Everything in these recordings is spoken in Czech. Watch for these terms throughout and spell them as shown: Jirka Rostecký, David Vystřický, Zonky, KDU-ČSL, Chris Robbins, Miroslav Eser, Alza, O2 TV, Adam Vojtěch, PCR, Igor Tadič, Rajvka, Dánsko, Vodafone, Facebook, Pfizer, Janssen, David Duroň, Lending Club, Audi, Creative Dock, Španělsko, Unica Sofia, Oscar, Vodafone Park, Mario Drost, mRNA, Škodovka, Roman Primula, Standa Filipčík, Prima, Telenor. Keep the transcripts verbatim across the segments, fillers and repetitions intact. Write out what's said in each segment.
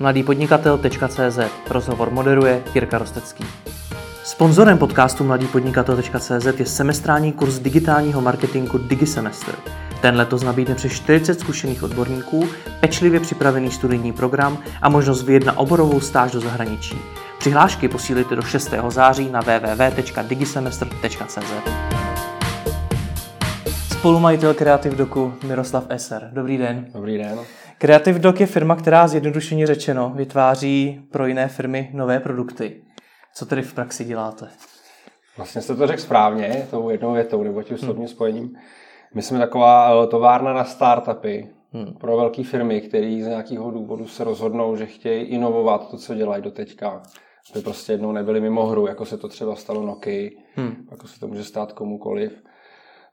mladý podnikatel tečka cé zet. Rozhovor moderuje Jirka Rostecký. Sponzorem podcastu mladý podnikatel tečka cé zet je semestrální kurz digitálního marketingu DigiSemester. Ten letos nabídne přes čtyřicet zkušených odborníků, pečlivě připravený studijní program a možnost vyjednat oborovou stáž do zahraničí. Přihlášky posílejte do šestého září na w w w tečka digisemester tečka cé zet. Spolumajitel Creative Docku Miroslav Eser. Dobrý den. Dobrý den. Creative Dock je firma, která zjednodušeně řečeno vytváří pro jiné firmy nové produkty. Co tedy v praxi děláte? Vlastně jste to řekl správně, tou jednou větou nebo tím slovním hmm. spojením. My jsme taková továrna na startupy hmm. pro velké firmy, které z nějakého důvodu se rozhodnou, že chtějí inovovat to, co dělají doteďka. Aby prostě jednou nebyli mimo hru, jako se to třeba stalo Nokii, hmm. jako se to může stát komukoliv.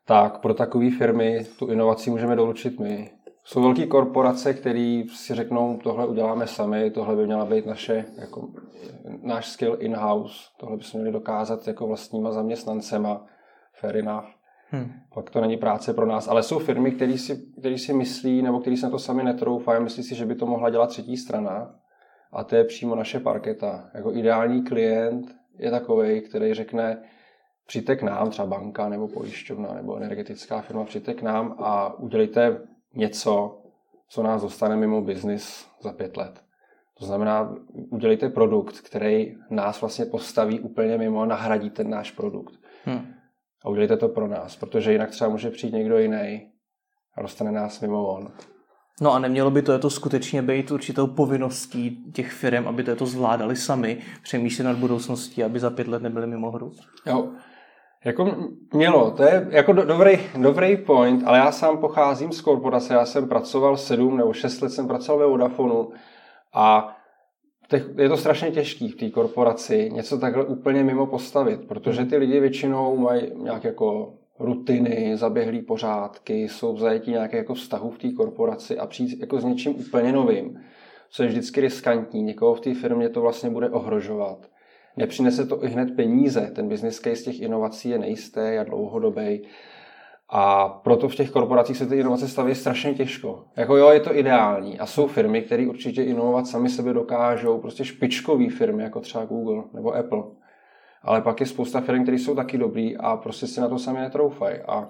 Tak pro takové firmy tu inovaci můžeme doručit my. Jsou velké korporace, které si řeknou, tohle uděláme sami, tohle by měla být naše, jako, náš skill in-house, tohle by jsme měli dokázat jako vlastníma zaměstnancema, fair enough. Hmm. Pak to není práce pro nás, ale jsou firmy, které si, který si myslí, nebo které se na to sami netroufají, myslí si, že by to mohla dělat třetí strana a to je přímo naše parketa. Jako ideální klient je takovej, který řekne, přijďte k nám, třeba banka, nebo pojišťovna, nebo energetická firma, přijďte k nám a udělejte něco, co nás dostane mimo biznis za pět let. To znamená, udělejte produkt, který nás vlastně postaví úplně mimo a nahradí ten náš produkt. Hmm. A udělejte to pro nás, protože jinak třeba může přijít někdo jiný a dostane nás mimo on. No a nemělo by to, to skutečně být určitou povinností těch firm, aby to, to zvládali sami, přemýšlet nad budoucností, aby za pět let nebyli mimo hru? Jo. Jako mělo, to je jako do, dobrý, dobrý point, ale já sám pocházím z korporace, já jsem pracoval sedm nebo šest let, jsem pracoval ve Vodafonu a te, je to strašně těžký v té korporaci něco takhle úplně mimo postavit, protože ty lidi většinou mají nějak jako rutiny, zaběhlý pořádky, jsou v zajetí nějaké jako vztahu v té korporaci a přijít jako s něčím úplně novým, co je vždycky riskantní, někoho v té firmě to vlastně bude ohrožovat. Nepřinese to i hned peníze, ten business case těch inovací je nejistý a dlouhodobý. A proto v těch korporacích se ty inovace staví strašně těžko. Jako jo, je to ideální a jsou firmy, které určitě inovovat sami sebe dokážou, prostě špičkové firmy, jako třeba Google nebo Apple. Ale pak je spousta firm, které jsou taky dobrý a prostě si na to sami netroufají a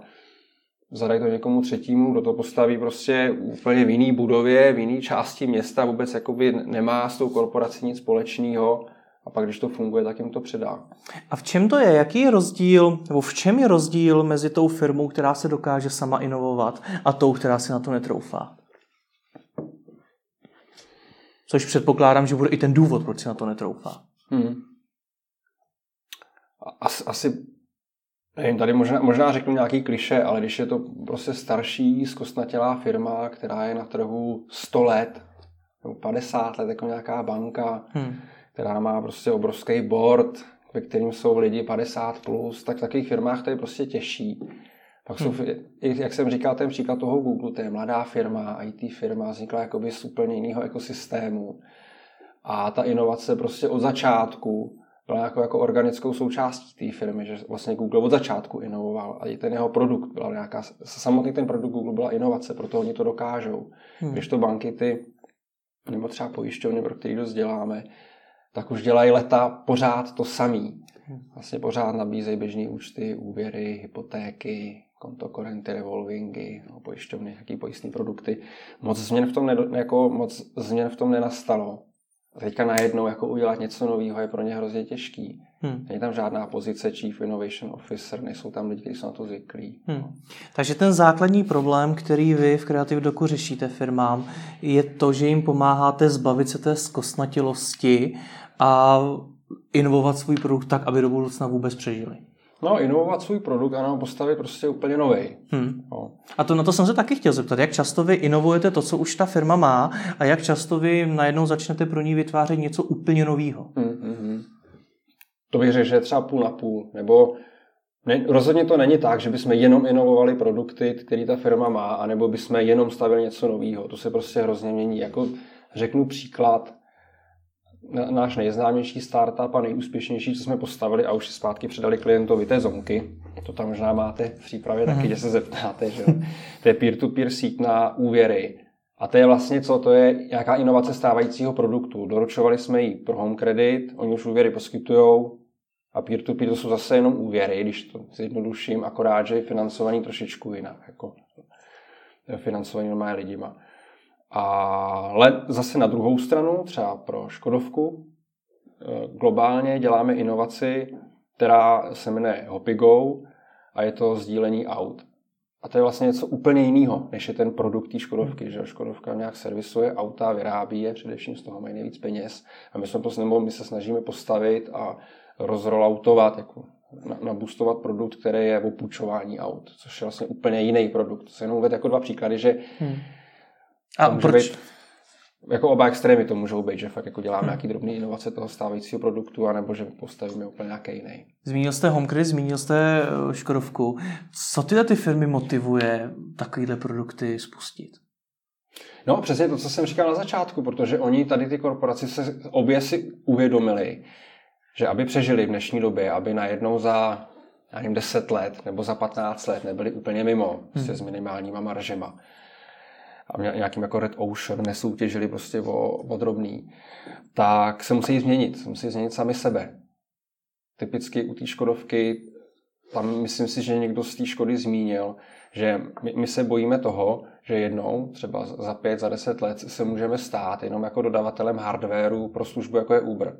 zadají to někomu třetímu, kdo to postaví prostě úplně v jiný budově, v jiný části města, vůbec jakoby nemá s tou korporací nic společného. A pak, když to funguje, tak jim to předá. A v čem to je? Jaký je rozdíl, nebo v čem je rozdíl mezi tou firmou, která se dokáže sama inovovat a tou, která si na to netroufá? Což předpokládám, že bude i ten důvod, proč si na to netroufá. Hmm. As, asi, nevím, tady možná, možná řeknu nějaký kliše, ale když je to prostě starší, zkostnatělá firma, která je na trhu sto let, nebo padesát let, jako nějaká banka, hmm. která má prostě obrovský board, ve kterým jsou lidi padesát plus, tak v takových firmách to je prostě těžší. Pak jsou, jak jsem říkal, ten příklad toho Google, to je mladá firma, í té firma, vznikla jakoby z úplně jiného ekosystému. A ta inovace prostě od začátku byla jako, jako organickou součástí té firmy, že vlastně Google od začátku inovoval a i ten jeho produkt byla nějaká, samotný ten produkt Google byla inovace, proto oni to dokážou. Hmm. Když to banky ty, nebo třeba pojišťovny, pro který dost děláme, tak už dělají leta pořád to samý. Vlastně pořád nabízejí běžné účty, úvěry, hypotéky, kontokorenty, revolvingy, no, pojišťovny, nějaké pojistné produkty. Moc změn v tom, nedo, jako moc změn v tom nenastalo. Teďka najednou jako udělat něco nového je pro ně hrozně těžký. Hmm. Není tam žádná pozice Chief Innovation Officer, nejsou tam lidi, kteří jsou na to zvyklí. Hmm. No. Takže ten základní problém, který vy v Creative Docku řešíte firmám, je to, že jim pomáháte zbavit se té zkostnatilosti a inovovat svůj produkt tak, aby do budoucna vůbec přežili. No, inovovat svůj produkt a nám postavit prostě úplně novej. Hmm. No. A to, na to jsem se taky chtěl zeptat. Jak často vy inovujete to, co už ta firma má a jak často vy najednou začnete pro ní vytvářet něco úplně novýho? Mm-hmm. To bych řekl, že je třeba půl na půl. Nebo ne, rozhodně to není tak, že bychom jenom inovovali produkty, které ta firma má, anebo bychom jenom stavili něco novýho. To se prostě hrozně mění. Jako řeknu příklad. Náš nejznámější startup a nejúspěšnější, co jsme postavili a už si zpátky předali klientovi, té Zonky. To tam možná máte v přípravě taky, že se zeptáte. Že? To je peer-to-peer síť na úvěry. A to je vlastně co? To je nějaká inovace stávajícího produktu. Doručovali jsme ji pro Home Credit, oni už úvěry poskytujou a peer-to-peer to jsou zase jenom úvěry, když to zjednoduším, akorát, že je financovaný trošičku jinak, jako financovaný normálně lidima. Ale zase na druhou stranu, třeba pro Škodovku, globálně děláme inovaci, která se jmenuje HoppyGo a je to sdílení aut. A to je vlastně něco úplně jiného, než je ten produkt té Škodovky, že Škodovka nějak servisuje auta, vyrábí je, především z toho mají nejvíc peněz a my jsme to nebo my se snažíme postavit a rozrolautovat, jako nabustovat produkt, který je o půjčování aut, což je vlastně úplně jiný produkt. To se jenom uvedl jako dva příklady, že hmm. a proč? Být, jako oba extrémy to můžou být, že fakt jako děláme hmm. nějaký drobný inovace toho stávajícího produktu, anebo že postavíme úplně nějaký jiný. Zmínil jste Home Credit, zmínil jste Škodovku. Co tyhle ty firmy motivuje takovýhle produkty spustit? No přesně to, co jsem říkal na začátku, protože oni tady ty korporace se obě si uvědomili, že aby přežili v dnešní době, aby najednou za já nevím, deset let nebo za patnáct let nebyli úplně mimo hmm. s minimálníma maržema. A nějakým jako Red Ocean nesoutěžili prostě o, o drobný, tak se musí změnit. Se musí změnit sami sebe. Typicky u té Škodovky, tam myslím si, že někdo z té Škody zmínil, že my, my se bojíme toho, že jednou, třeba za pět, za deset let se můžeme stát jenom jako dodavatelem hardwaru pro službu, jako je Uber.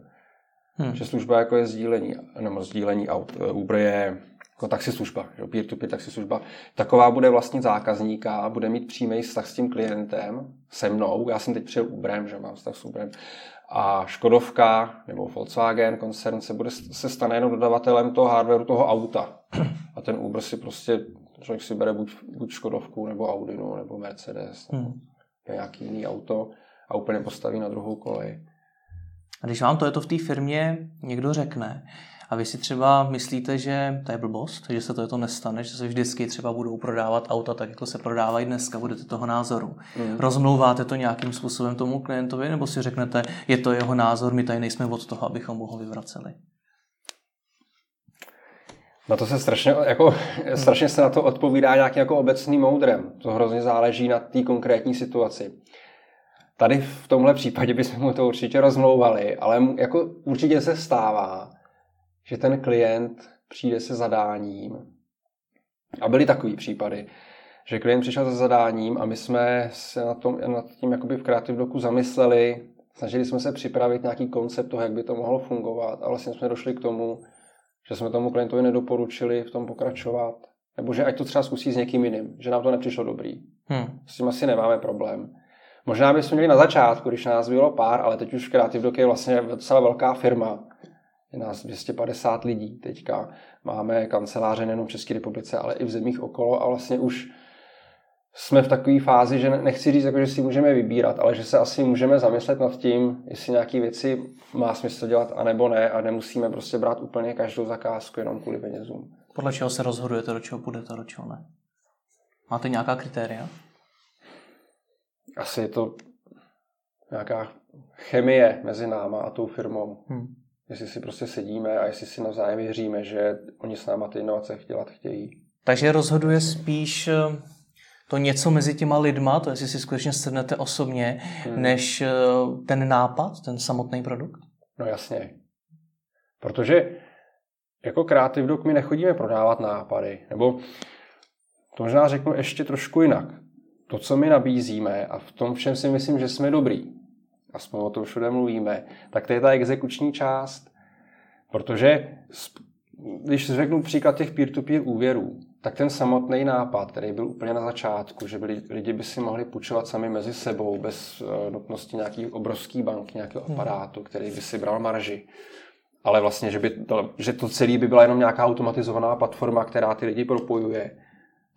Hmm. Že služba jako je sdílení, nebo sdílení aut. Uber je jako taxislužba, peer-to-peer taxislužba. Taková bude vlastnit zákazníka, bude mít přímý vztah s tím klientem, se mnou. Já jsem teď přijel Uberem, že mám vztah s Uberem. A Škodovka nebo Volkswagen koncern se, bude, se stane jenom dodavatelem toho hardwaru, toho auta. A ten Uber si prostě, člověk si bere buď, buď Škodovku, nebo Audinu, nebo Mercedes, hmm. nebo nějaký jiný auto a úplně postaví na druhou kolej. A když vám to je to v té firmě někdo řekne a vy si třeba myslíte, že to je blbost, že se to je to nestane, že se vždycky třeba budou prodávat auta tak, jako se prodávají dneska, budete toho názoru. Mm. Rozmlouváte to nějakým způsobem tomu klientovi, nebo si řeknete, je to jeho názor, my tady nejsme od toho, abychom ho vyvraceli? Na to se strašně, jako, mm. strašně se na to odpovídá nějakým jako obecným moudrem. To hrozně záleží na té konkrétní situaci. Tady v tomhle případě bychom mu to určitě rozmlouvali, ale jako určitě se stává, že ten klient přijde se zadáním. A byly takový případy, že klient přišel se zadáním a my jsme se nad, tom, nad tím jakoby v Creative Docku zamysleli, snažili jsme se připravit nějaký koncept toho, jak by to mohlo fungovat a vlastně jsme došli k tomu, že jsme tomu klientovi nedoporučili v tom pokračovat, nebo že ať to třeba zkusí s někým jiným, že nám to nepřišlo dobrý. Hmm. S tím asi nemáme problém. Možná bychom měli na začátku, když nás bylo pár, ale teď už Creative Dock je vlastně docela velká firma. Je nás dvě stě padesát lidí teďka. Máme kanceláře nejenom v České republice, ale i v zemích okolo a vlastně už jsme v takové fázi, že nechci říct, jako, že si můžeme vybírat, ale že se asi můžeme zamyslet nad tím, jestli nějaké věci má smysl dělat anebo ne a nemusíme prostě brát úplně každou zakázku jenom kvůli penězům. Podle čeho se rozhodujete, do čeho půjdete, do čeho ne? Máte nějaká kritéria? Asi je to nějaká chemie mezi náma a tou firmou. Hmm. Jestli si prostě sedíme a jestli si navzájem věříme, že oni s náma ty inovace dělat chtějí. Takže rozhoduje spíš to něco mezi těma lidma, to jestli si skutečně sednete osobně, hmm. než ten nápad, ten samotný produkt? No jasně. Protože jako Creative Dock my nechodíme prodávat nápady. Nebo to možná řeknu ještě trošku jinak. To, co my nabízíme a v tom všem si myslím, že jsme dobrý, aspoň o tom všude mluvíme, tak to je ta exekuční část, protože když řeknu příklad těch peer-to-peer úvěrů, tak ten samotný nápad, který byl úplně na začátku, že by lidi by si mohli půjčovat sami mezi sebou bez nutnosti nějaký obrovský banky, nějakého aparátu, který by si bral marži, ale vlastně, že, by to, že to celé by byla jenom nějaká automatizovaná platforma, která ty lidi propojuje,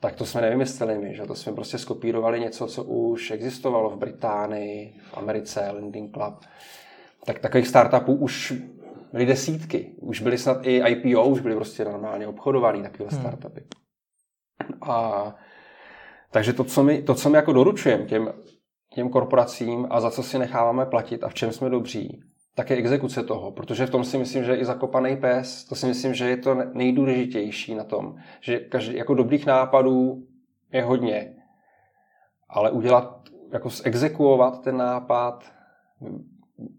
tak to jsme nevymysleli my, že to jsme prostě skopírovali něco, co už existovalo v Británii, v Americe, Lending Club. Tak takových startupů už byly desítky. Už byly snad i I P O, už byly prostě normálně obchodovaný takové hmm. startupy. A takže to, co my, to, co my jako doručujeme těm, těm korporacím a za co si necháváme platit a v čem jsme dobří, tak je exekuce toho, protože v tom si myslím, že je i zakopaný pes, to si myslím, že je to nejdůležitější na tom, že každý, jako dobrých nápadů je hodně, ale udělat jako zexekuovat ten nápad,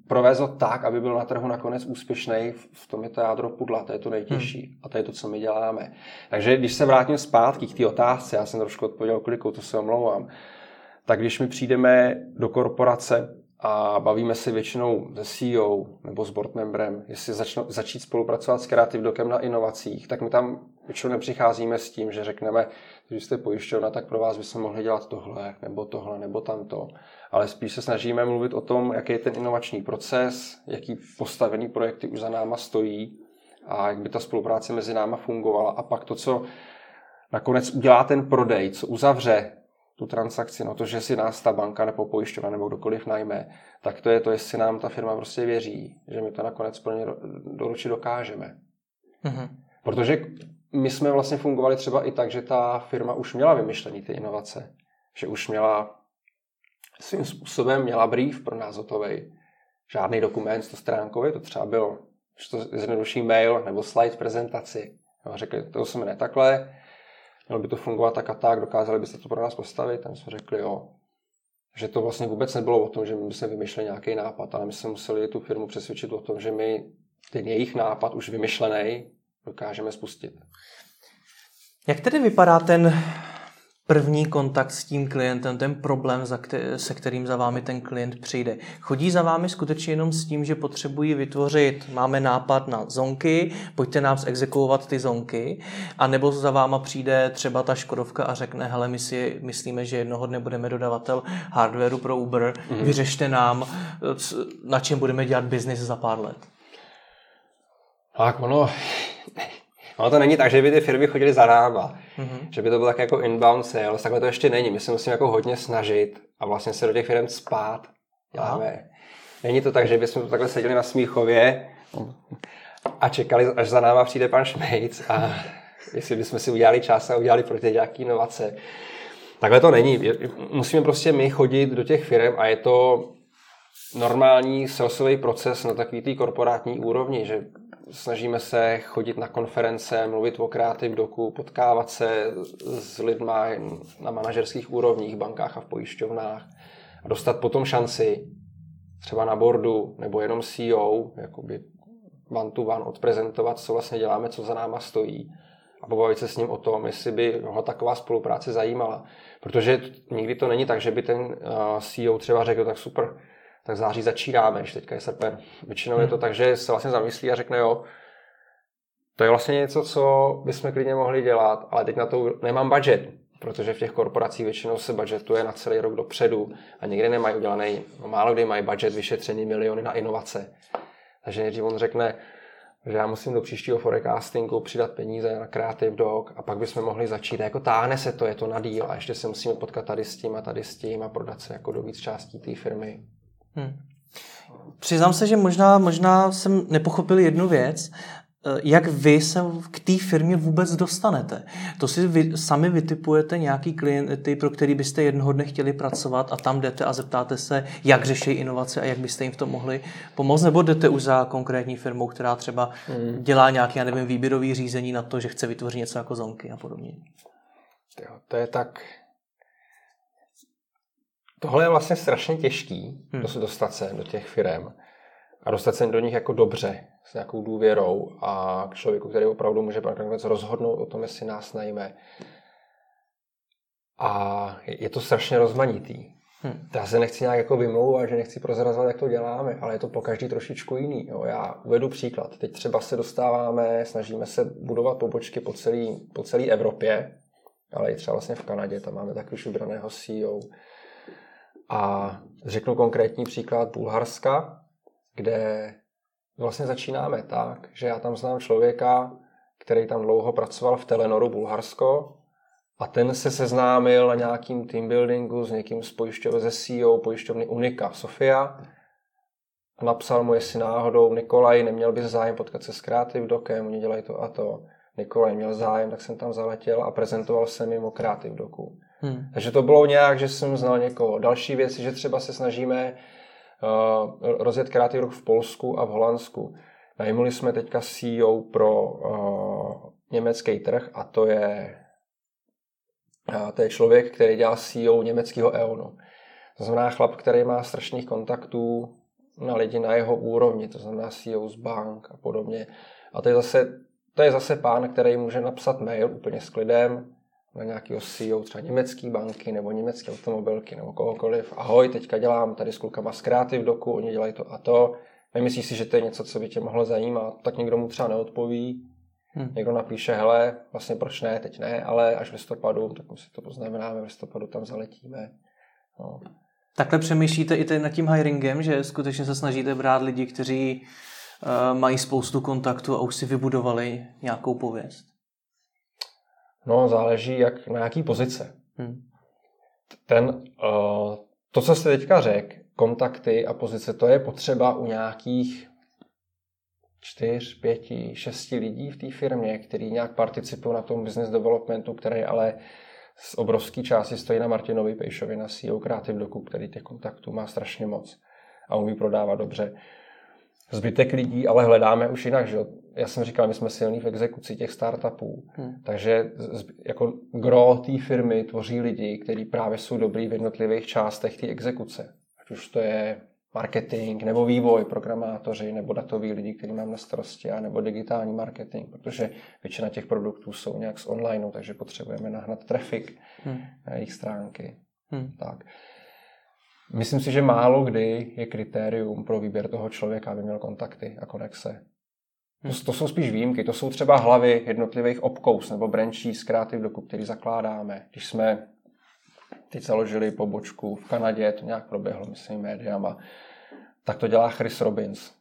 provést ho tak, aby byl na trhu nakonec úspěšný, v tom je to jádro pudla, to je to nejtěžší hmm. a to je to, co my děláme. Takže když se vrátím zpátky k té otázce, já jsem trošku odpověděl klikou, to se omlouvám, tak když my přijdeme do korporace a bavíme se většinou se C E O nebo s board membrem, jestli začnou, začít spolupracovat s Creative Dockem na inovacích, tak my tam většinou nepřicházíme s tím, že řekneme, že jste pojišťovna, tak pro vás bychom mohli dělat tohle, nebo tohle, nebo tamto. Ale spíš se snažíme mluvit o tom, jaký je ten inovační proces, jaký postavený projekty už za náma stojí a jak by ta spolupráce mezi náma fungovala. A pak to, co nakonec udělá ten prodej, co uzavře tu transakci, no to, že si nás ta banka nebo pojišťovna nebo kdokoliv najme, tak to je to, jestli nám ta firma prostě věří, že my to nakonec pro ně doručit dokážeme. Mm-hmm. Protože my jsme vlastně fungovali třeba i tak, že ta firma už měla vymyšlený ty inovace, že už měla svým způsobem měla brief pro nás hotovej. Žádný dokument stostránkový, to třeba byl zjednodušší mail nebo slide prezentaci. No, řekli, to se jmenuje takhle, mělo by to fungovat tak a tak, dokázali byste to pro nás postavit, tam jsme řekli jo. Že to vlastně vůbec nebylo o tom, že my jsme vymýšleli nějaký nápad, ale my jsme museli tu firmu přesvědčit o tom, že my ten jejich nápad už vymyšlený dokážeme spustit. Jak tedy vypadá ten první kontakt s tím klientem, ten problém, se kterým za vámi ten klient přijde? Chodí za vámi skutečně jenom s tím, že potřebují vytvořit, máme nápad na zonky, pojďte nám zexekuovat ty zonky, anebo za váma přijde třeba ta Škodovka a řekne, hele, my si myslíme, že jednoho dne budeme dodavatel hardwaru pro Uber, mm. vyřešte nám, na čem budeme dělat biznis za pár let. Tak ono... Ono to není tak, že by ty firmy chodily za náma, mm-hmm. že by to byl tak jako inbound sales, takhle to ještě není. My se musíme jako hodně snažit a vlastně se do těch firm spát děláme. Není to tak, že bychom to takhle seděli na Smíchově a čekali, až za náma přijde pan Šmejc a jestli bychom si udělali čas a udělali pro ty nějaké inovace. Takhle to není. Musíme prostě my chodit do těch firm a je to normální salesový proces na takový té korporátní úrovni, že snažíme se chodit na konference, mluvit o Creative Docku, potkávat se s lidma na manažerských úrovních, bankách a v pojišťovnách a dostat potom šanci třeba na boardu nebo jenom C E O, jakoby one to one odprezentovat, co vlastně děláme, co za náma stojí a pobavit se s ním o tom, jestli by ho taková spolupráce zajímala. Protože nikdy to není tak, že by ten C E O třeba řekl, tak super, tak září začínáme, když teďka je srpen. Většinou je to tak, že se vlastně zamyslí a řekne, jo, to je vlastně něco, co bychom klidně mohli dělat, ale teď na to nemám budget, protože v těch korporacích většinou se budgetuje na celý rok dopředu a někde nemají udělaný, no málo kdy mají budget vyšetřený miliony na inovace. Takže nejdřív on řekne, že já musím do příštího forecastingu přidat peníze na Creative Dock a pak bychom mohli začít. A jako táhne se to, je to na díl a ještě se musíme potkat tady s tím a tady s tím a prodat se jako do víc částí té firmy. Hmm. Přiznám se, že možná, možná jsem nepochopil jednu věc, jak vy se k té firmě vůbec dostanete. To si vy sami vytipujete nějaký klienty, pro který byste jednoho dne chtěli pracovat a tam jdete a zeptáte se, jak řeší inovace a jak byste jim v tom mohli pomoct, nebo jdete už za konkrétní firmou, která třeba hmm. dělá nějaké, já nevím, výběrové řízení na to, že chce vytvořit něco jako zonky a podobně. Jo, to je tak... Tohle je vlastně strašně těžký, hmm. dostat se do těch firem a dostat se do nich jako dobře, s nějakou důvěrou a k člověku, který opravdu může nakonec rozhodnout o tom, jestli nás najme. A je to strašně rozmanitý. Hmm. Já se nechci nějak jako vymlouvat, že nechci prozrazovat, jak to děláme, ale je to po každý trošičku jiný. Jo, já uvedu příklad. Teď třeba se dostáváme, snažíme se budovat pobočky po celý, po celé Evropě, ale i třeba vlastně v Kanadě, tam máme tak už vybraného C E O. A řeknu konkrétní příklad Bulharska, kde vlastně začínáme tak, že já tam znám člověka, který tam dlouho pracoval v Telenoru Bulharsko a ten se seznámil na nějakým teambuildingu s někým z pojišťov, ze C E O pojišťovny Unica Sofia a napsal mu, jestli náhodou Nikolaj, neměl bys zájem potkat se s Creative Dockem, oni dělají to a to. Nikolaj měl zájem, tak jsem tam zaletěl a prezentoval jsem jim o Creative Docku. Hmm. Takže to bylo nějak, že jsem znal někoho. Další věc, že třeba se snažíme uh, rozjet Creative Dock v Polsku a v Holandsku. Najmuli jsme teďka C E O pro uh, německý trh a to je, uh, to je člověk, který dělá C E O německého E.ONu. To znamená chlap, který má strašných kontaktů na lidi na jeho úrovni, to znamená C E O z bank a podobně. A to je zase, to je zase pán, který může napsat mail úplně s klidem na nějakého C E O třeba německé banky nebo německé automobilky nebo kohokoliv. Ahoj, teďka dělám tady s klukama z Creative Docku, oni dělají to a to. Nemyslíš si, že to je něco, co by tě mohlo zajímat? Tak někdo mu třeba neodpoví. Hmm. Někdo napíše, hele, vlastně proč ne, teď ne, ale až v listopadu, tak my si to poznamenáme, v listopadu tam zaletíme. No. Takhle přemýšlíte i nad tím hiringem, že skutečně se snažíte brát lidi, kteří uh, mají spoustu kontaktů a už si vybudovali nějakou pověst? No, záleží jak na jaký pozice. Hmm. Ten, uh, to, co jste teďka řekl, kontakty a pozice, to je potřeba u nějakých čtyř, pěti, šesti lidí v té firmě, kteří nějak participují na tom business developmentu, který ale z obrovské části stojí na Martinovi Pejšovi, na C E O Creative Docku, který těch kontaktů má strašně moc a umí prodávat dobře. Zbytek lidí ale hledáme už jinak, že jo? Já jsem říkal, my jsme silní v exekuci těch startupů, hmm. takže jako gro té firmy tvoří lidi, kteří právě jsou dobrý v jednotlivých částech té exekuce. Ať už to je marketing, nebo vývoj, programátoři, nebo datoví lidi, kteří mám na starosti, a nebo digitální marketing, protože většina těch produktů jsou nějak z online, takže potřebujeme nahnat trafik hmm. na jejich stránky. Hmm. Tak. Myslím si, že málo kdy je kritérium pro výběr toho člověka, aby měl kontakty a konexe. Hmm. To, to jsou spíš výjimky, to jsou třeba hlavy jednotlivých obkous nebo brančí z Creative Docku, který zakládáme. Když jsme teď založili pobočku v Kanadě, to nějak proběhlo, myslím, médiama. Tak to dělá Chris Robbins.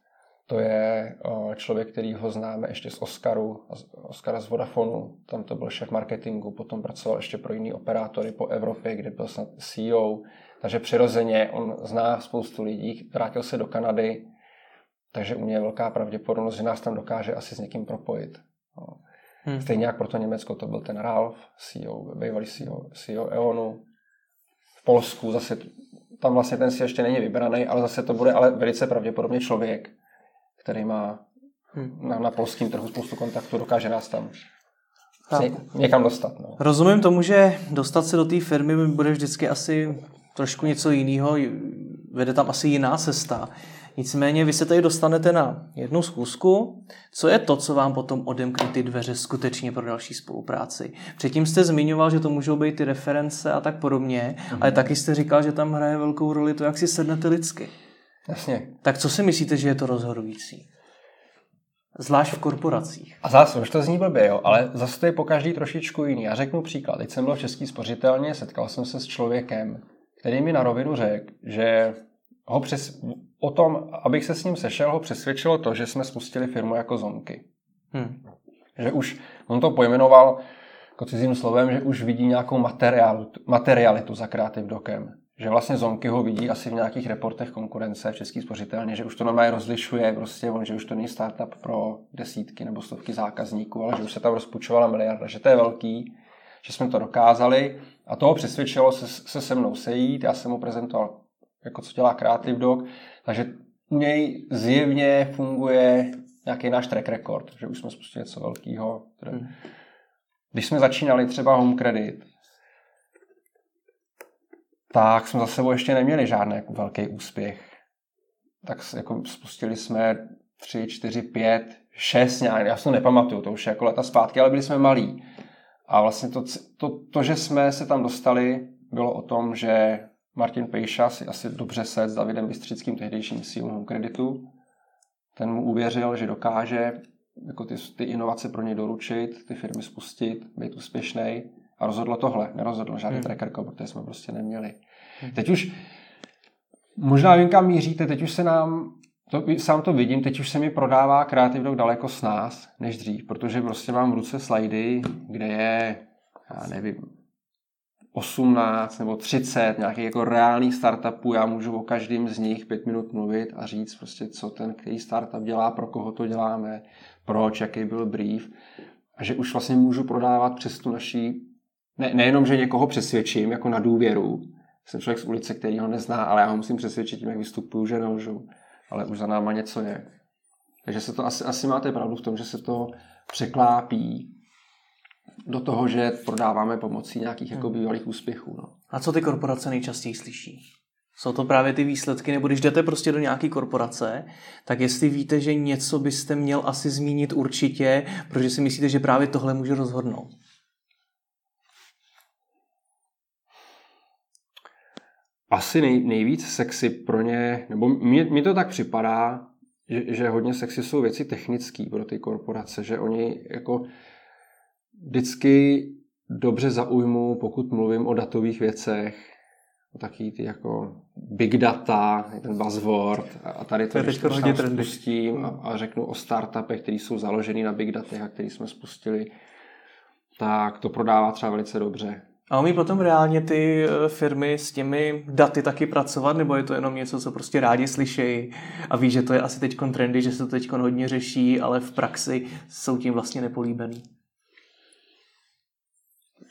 To je člověk, který ho známe ještě z Oscaru, Oscara z Vodafonu. Tam to byl šéf marketingu, potom pracoval ještě pro jiný operátory po Evropě, kde byl snad C E O. Takže přirozeně on zná spoustu lidí, vrátil se do Kanady, takže u mě je velká pravděpodobnost, že nás tam dokáže asi s někým propojit. Hmm. Stejně jak pro to Německo, to byl ten Ralf, C E O, bývalý C E O E.ONu. V Polsku zase, tam vlastně ten si ještě není vybraný, ale zase to bude ale velice pravděpodobně člověk, který má hmm. na, na polském trhu spoustu kontaktů, dokáže nás tam ně, někam dostat. No. Rozumím tomu, že dostat se do té firmy bude vždycky asi trošku něco jiného, vede tam asi jiná cesta. Nicméně vy se tady dostanete na jednu schůzku. Co je to, co vám potom odemkne ty dveře skutečně pro další spolupráci? Předtím jste zmiňoval, že to můžou být ty reference a tak podobně, mm-hmm. ale taky jste říkal, že tam hraje velkou roli to, jak si sednete lidsky. Jasně. Tak co si myslíte, že je to rozhodující? Zvlášť v korporacích. A zase, už to zní blbě, jo, ale zase to je po každý trošičku jiný. Já řeknu příklad. Teď jsem byl v České spořitelně, setkal jsem se s člověkem, který mi na rovinu řekl, že ho přes... O tom, abych se s ním sešel, ho přesvědčilo to, že jsme spustili firmu jako Zonky. Hmm. Že už, on to pojmenoval jako cizím slovem, že už vidí nějakou materialitu, materialitu za Creative Dockem. Že vlastně Zonky ho vidí asi v nějakých reportech konkurence v České spořitelně, že už to normálně rozlišuje, prostě on, že už to není startup pro desítky nebo stovky zákazníků, ale že už se tam rozpučovala miliarda, že to je velký, že jsme to dokázali a toho přesvědčilo se, se se mnou sejít, já jsem mu prezentoval jako co dělá Creative Dock, takže u něj zjevně funguje nějaký náš track record, že už jsme spustili něco velkého. Hmm. Když jsme začínali třeba Home Credit, tak jsme za sebou ještě neměli žádný jako velký úspěch. Tak jako spustili jsme tři, čtyři, pět, šest, nějak, já si to nepamatuju, to už je jako leta zpátky, ale byli jsme malí. A vlastně to, to, to, že jsme se tam dostali, bylo o tom, že Martin Pejša si asi dobře sedl s Davidem Vystřickým, tehdejším C E O Home Creditu. Ten mu uvěřil, že dokáže jako ty, ty inovace pro ně doručit, ty firmy spustit, být úspěšnej. A rozhodlo tohle. Nerozhodlo žádný hmm. tracker, protože jsme prostě neměli. Hmm. Teď už, možná vím, kam míříte, teď už se nám, to, sám to vidím, teď už se mi prodává Creative Dock daleko s nás, než dřív, protože prostě mám v ruce slajdy, kde je, já nevím, osmnáct nebo třicet nějakých jako reálných startupů, já můžu o každém z nich pět minut mluvit a říct prostě, co ten, který startup dělá, pro koho to děláme, proč, jaký byl brief. A že už vlastně můžu prodávat přes tu naší, ne, nejenom, že někoho přesvědčím, jako na důvěru. Jsem člověk z ulice, který ho nezná, ale já ho musím přesvědčit tím, jak vystupuju, že nelžu. Ale už za náma něco je. Takže se to asi, asi máte pravdu v tom, že se to překlápí do toho, že prodáváme pomocí nějakých jako bývalých úspěchů. No. A co ty korporace nejčastěji slyší? Jsou to právě ty výsledky, nebo když jdete prostě do nějaké korporace, tak jestli víte, že něco byste měl asi zmínit určitě, protože si myslíte, že právě tohle může rozhodnout. Asi nej, nejvíc sexy pro ně, nebo mi to tak připadá, že, že hodně sexy jsou věci technické pro ty korporace, že oni jako vždycky dobře zaujmu, pokud mluvím o datových věcech, o taky ty jako big data, ten buzzword a tady to, když to spustím a, a řeknu o startupech, který jsou založený na big datech a který jsme spustili, tak to prodává třeba velice dobře. A umí potom reálně ty firmy s těmi daty taky pracovat, nebo je to jenom něco, co prostě rádi slyšejí a ví, že to je asi teďkon trendy, že se to teďkon hodně řeší, ale v praxi jsou tím vlastně nepolíbený?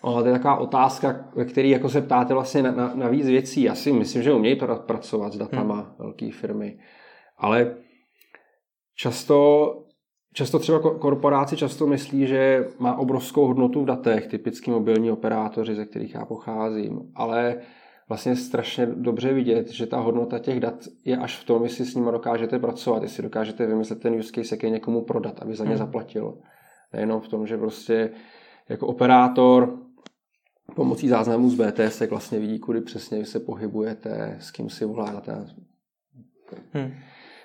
O, to je taková otázka, ve které jako se ptáte vlastně na, na, na víc věcí. Já si myslím, že umějí to pracovat s datama hmm. velké firmy, ale často... Často třeba korporáci často myslí, že má obrovskou hodnotu v datech, typicky mobilní operátoři, ze kterých já pocházím, ale vlastně strašně dobře vidět, že ta hodnota těch dat je až v tom, jestli s nimi dokážete pracovat, jestli dokážete vymyslet ten use case, jak je někomu prodat, aby za ně zaplatil. Nejenom v tom, že prostě jako operátor pomocí záznamů z bé té es vlastně vidí, kudy přesně vy se pohybujete, s kým si voláte. Hmm.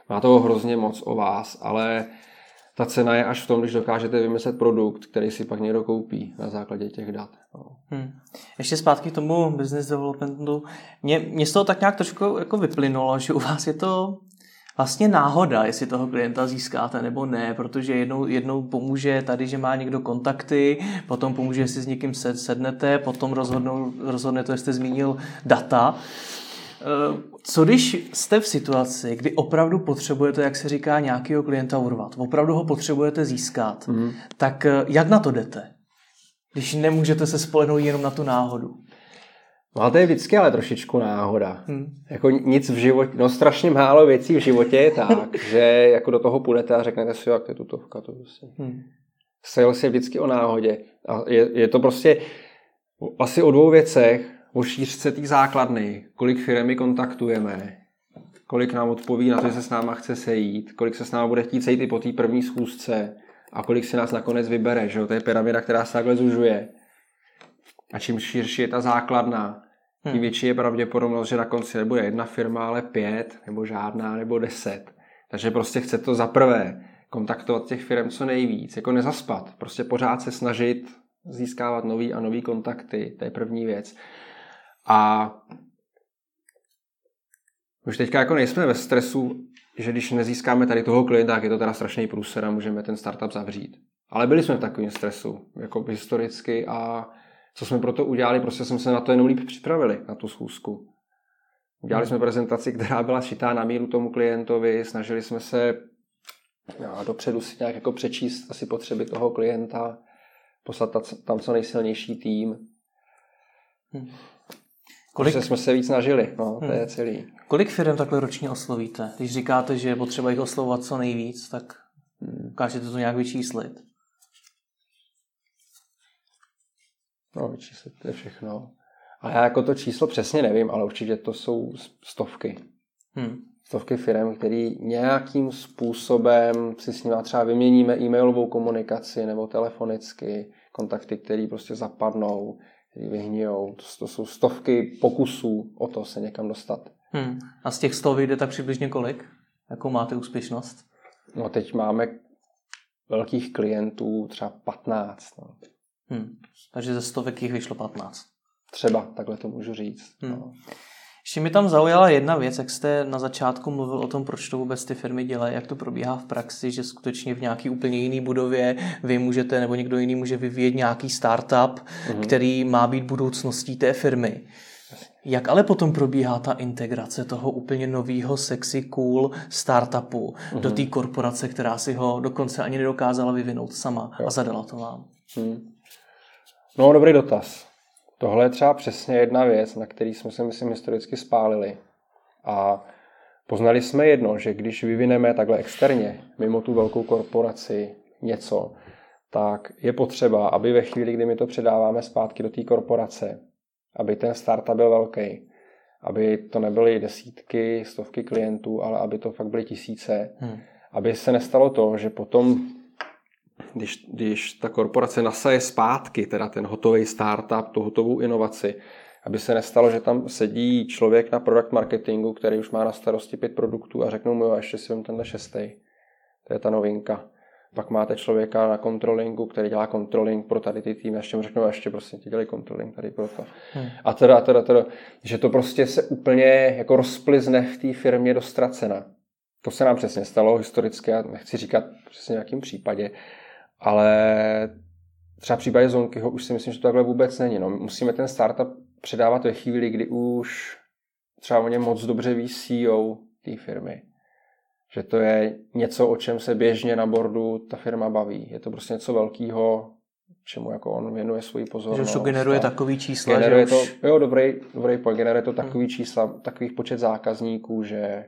Má toho hrozně moc o vás, ale ta cena je až v tom, když dokážete vymyslet produkt, který si pak někdo koupí na základě těch dat. No. Hmm. Ještě zpátky k tomu business developmentu. Mě, mě z toho tak nějak trošku jako vyplynulo, že u vás je to vlastně náhoda, jestli toho klienta získáte nebo ne, protože jednou, jednou pomůže tady, že má někdo kontakty, potom pomůže, jestli s někým sednete, potom rozhodnou, rozhodne to, jestli zmínil data. Co když jste v situaci, kdy opravdu potřebujete, jak se říká, nějakého klienta urvat, opravdu ho potřebujete získat, mm. tak jak na to jdete, když nemůžete se spolehnout jenom na tu náhodu? No to je vždycky ale trošičku náhoda. Mm. Jako nic v životě, no strašně málo věcí v životě je tak, že jako do toho půjdete a řeknete si, jak je tutovka, to prostě. Mm. Sales je vždycky o náhodě. A je, je to prostě asi o dvou věcech. O šířce té základny, kolik firmy kontaktujeme, kolik nám odpoví na to, že se s náma chce sejít, kolik se s náma bude chtít sejít i po té první schůzce a kolik si nás nakonec vybere. Že? To je pyramida, která se takhle zužuje. A čím širší je ta základna, hmm. tím větší je pravděpodobnost, že na konci nebude jedna firma, ale pět, nebo žádná, nebo deset. Takže prostě chce to zaprvé kontaktovat těch firm co nejvíc, jako nezaspat, prostě pořád se snažit získávat nový a nový kontakty, to je první věc. A už teďka jako nejsme ve stresu, že když nezískáme tady toho klienta, tak je to teda strašný průser a můžeme ten startup zavřít. Ale byli jsme v takovém stresu, jako historicky, a co jsme proto udělali, prostě jsme se na to jenom líp připravili, na tu schůzku. Udělali jsme prezentaci, která byla šitá na míru tomu klientovi, snažili jsme se no, dopředu si nějak jako přečíst asi potřeby toho klienta, poslat tam co nejsilnější tým. Hmm. Kolik... Protože jsme se víc snažili, no, to hmm. je celý. Kolik firm takhle ročně oslovíte? Když říkáte, že je potřeba jich oslovovat co nejvíc, tak dokážete to nějak vyčíslit? No, vyčíslit to je všechno. A já jako to číslo přesně nevím, ale určitě to jsou stovky. Hmm. Stovky firm, které nějakým způsobem si s nimi třeba vyměníme e-mailovou komunikaci nebo telefonicky, kontakty, které prostě zapadnou, vyhnijou. To jsou stovky pokusů o to se někam dostat. Hmm. A z těch sto vyjde tak přibližně kolik? Jakou máte úspěšnost? No teď máme velkých klientů třeba patnáct. No. Hmm. Takže ze stovek jich vyšlo patnáct. Třeba, takhle to můžu říct. Hmm. No. Ještě mi tam zaujala jedna věc, jak jste na začátku mluvil o tom, proč to vůbec ty firmy dělají, jak to probíhá v praxi, že skutečně v nějaký úplně jiný budově vy můžete nebo někdo jiný může vyvíjet nějaký startup, mm-hmm. který má být budoucností té firmy. Jak ale potom probíhá ta integrace toho úplně nového, sexy, cool startupu mm-hmm. do té korporace, která si ho dokonce ani nedokázala vyvinout sama jo. a zadala to vám? Hmm. No, dobrý dotaz. Tohle je třeba přesně jedna věc, na který jsme se, myslím, historicky spálili. A poznali jsme jedno, že když vyvineme takhle externě, mimo tu velkou korporaci něco, tak je potřeba, aby ve chvíli, kdy my to předáváme zpátky do té korporace, aby ten startup byl velký. aby to nebyly desítky, stovky klientů, ale aby to fakt byly tisíce. Hmm. Aby se nestalo to, že potom, když, když ta korporace nasaje zpátky, teda ten hotový startup, tu hotovou inovaci, aby se nestalo, že tam sedí člověk na product marketingu, který už má na starosti pět produktů a řeknou mu, jo, ještě si vem tenhle šestý. To je ta novinka. Pak máte člověka na controllingu, který dělá controlling pro tady ty týmy, ještě mu řeknou, ještě prostě ti dělají controlling tady pro to. Hmm. A teda, teda, teda, že to prostě se úplně jako rozplizne v té firmě do ztracena. To se nám přesně stalo historicky, já nechci říkat přesně v nějakým případě, ale třeba v případě Zonkyho už si myslím, že to takhle vůbec není. No, musíme ten startup předávat ve chvíli, kdy už třeba o něm moc dobře ví C E O té firmy. Že to je něco, o čem se běžně na bordu ta firma baví. Je to prostě něco velkého, čemu jako on věnuje svoji pozornost. Že to generuje takový čísla. Generuje že už... to, jo, dobrý, dobrý point, generuje to takový hmm. čísla, takových počet zákazníků, že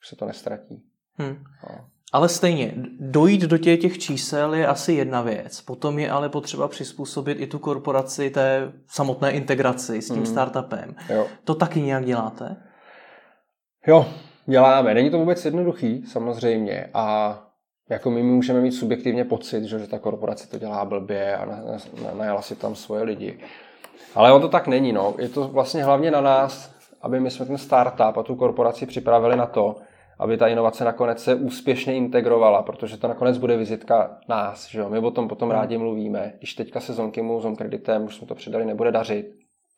už se to nestratí. Hmm. No. Ale stejně, dojít do těch, těch čísel je asi jedna věc. Potom je ale potřeba přizpůsobit i tu korporaci té samotné integraci s tím hmm. startupem. Jo. To taky nějak děláte? Jo, děláme. Není to vůbec jednoduchý, samozřejmě. A jako my můžeme mít subjektivně pocit, že ta korporace to dělá blbě a najala si tam svoje lidi. Ale on to tak není. No. Je to vlastně hlavně na nás, aby my jsme ten startup a tu korporaci připravili na to, aby ta inovace nakonec se úspěšně integrovala, protože to nakonec bude vizitka nás. Že jo? My o tom potom rádi mluvíme. Když teďka se Zonkymu, Home Creditem, už jsme to předali, nebude dařit,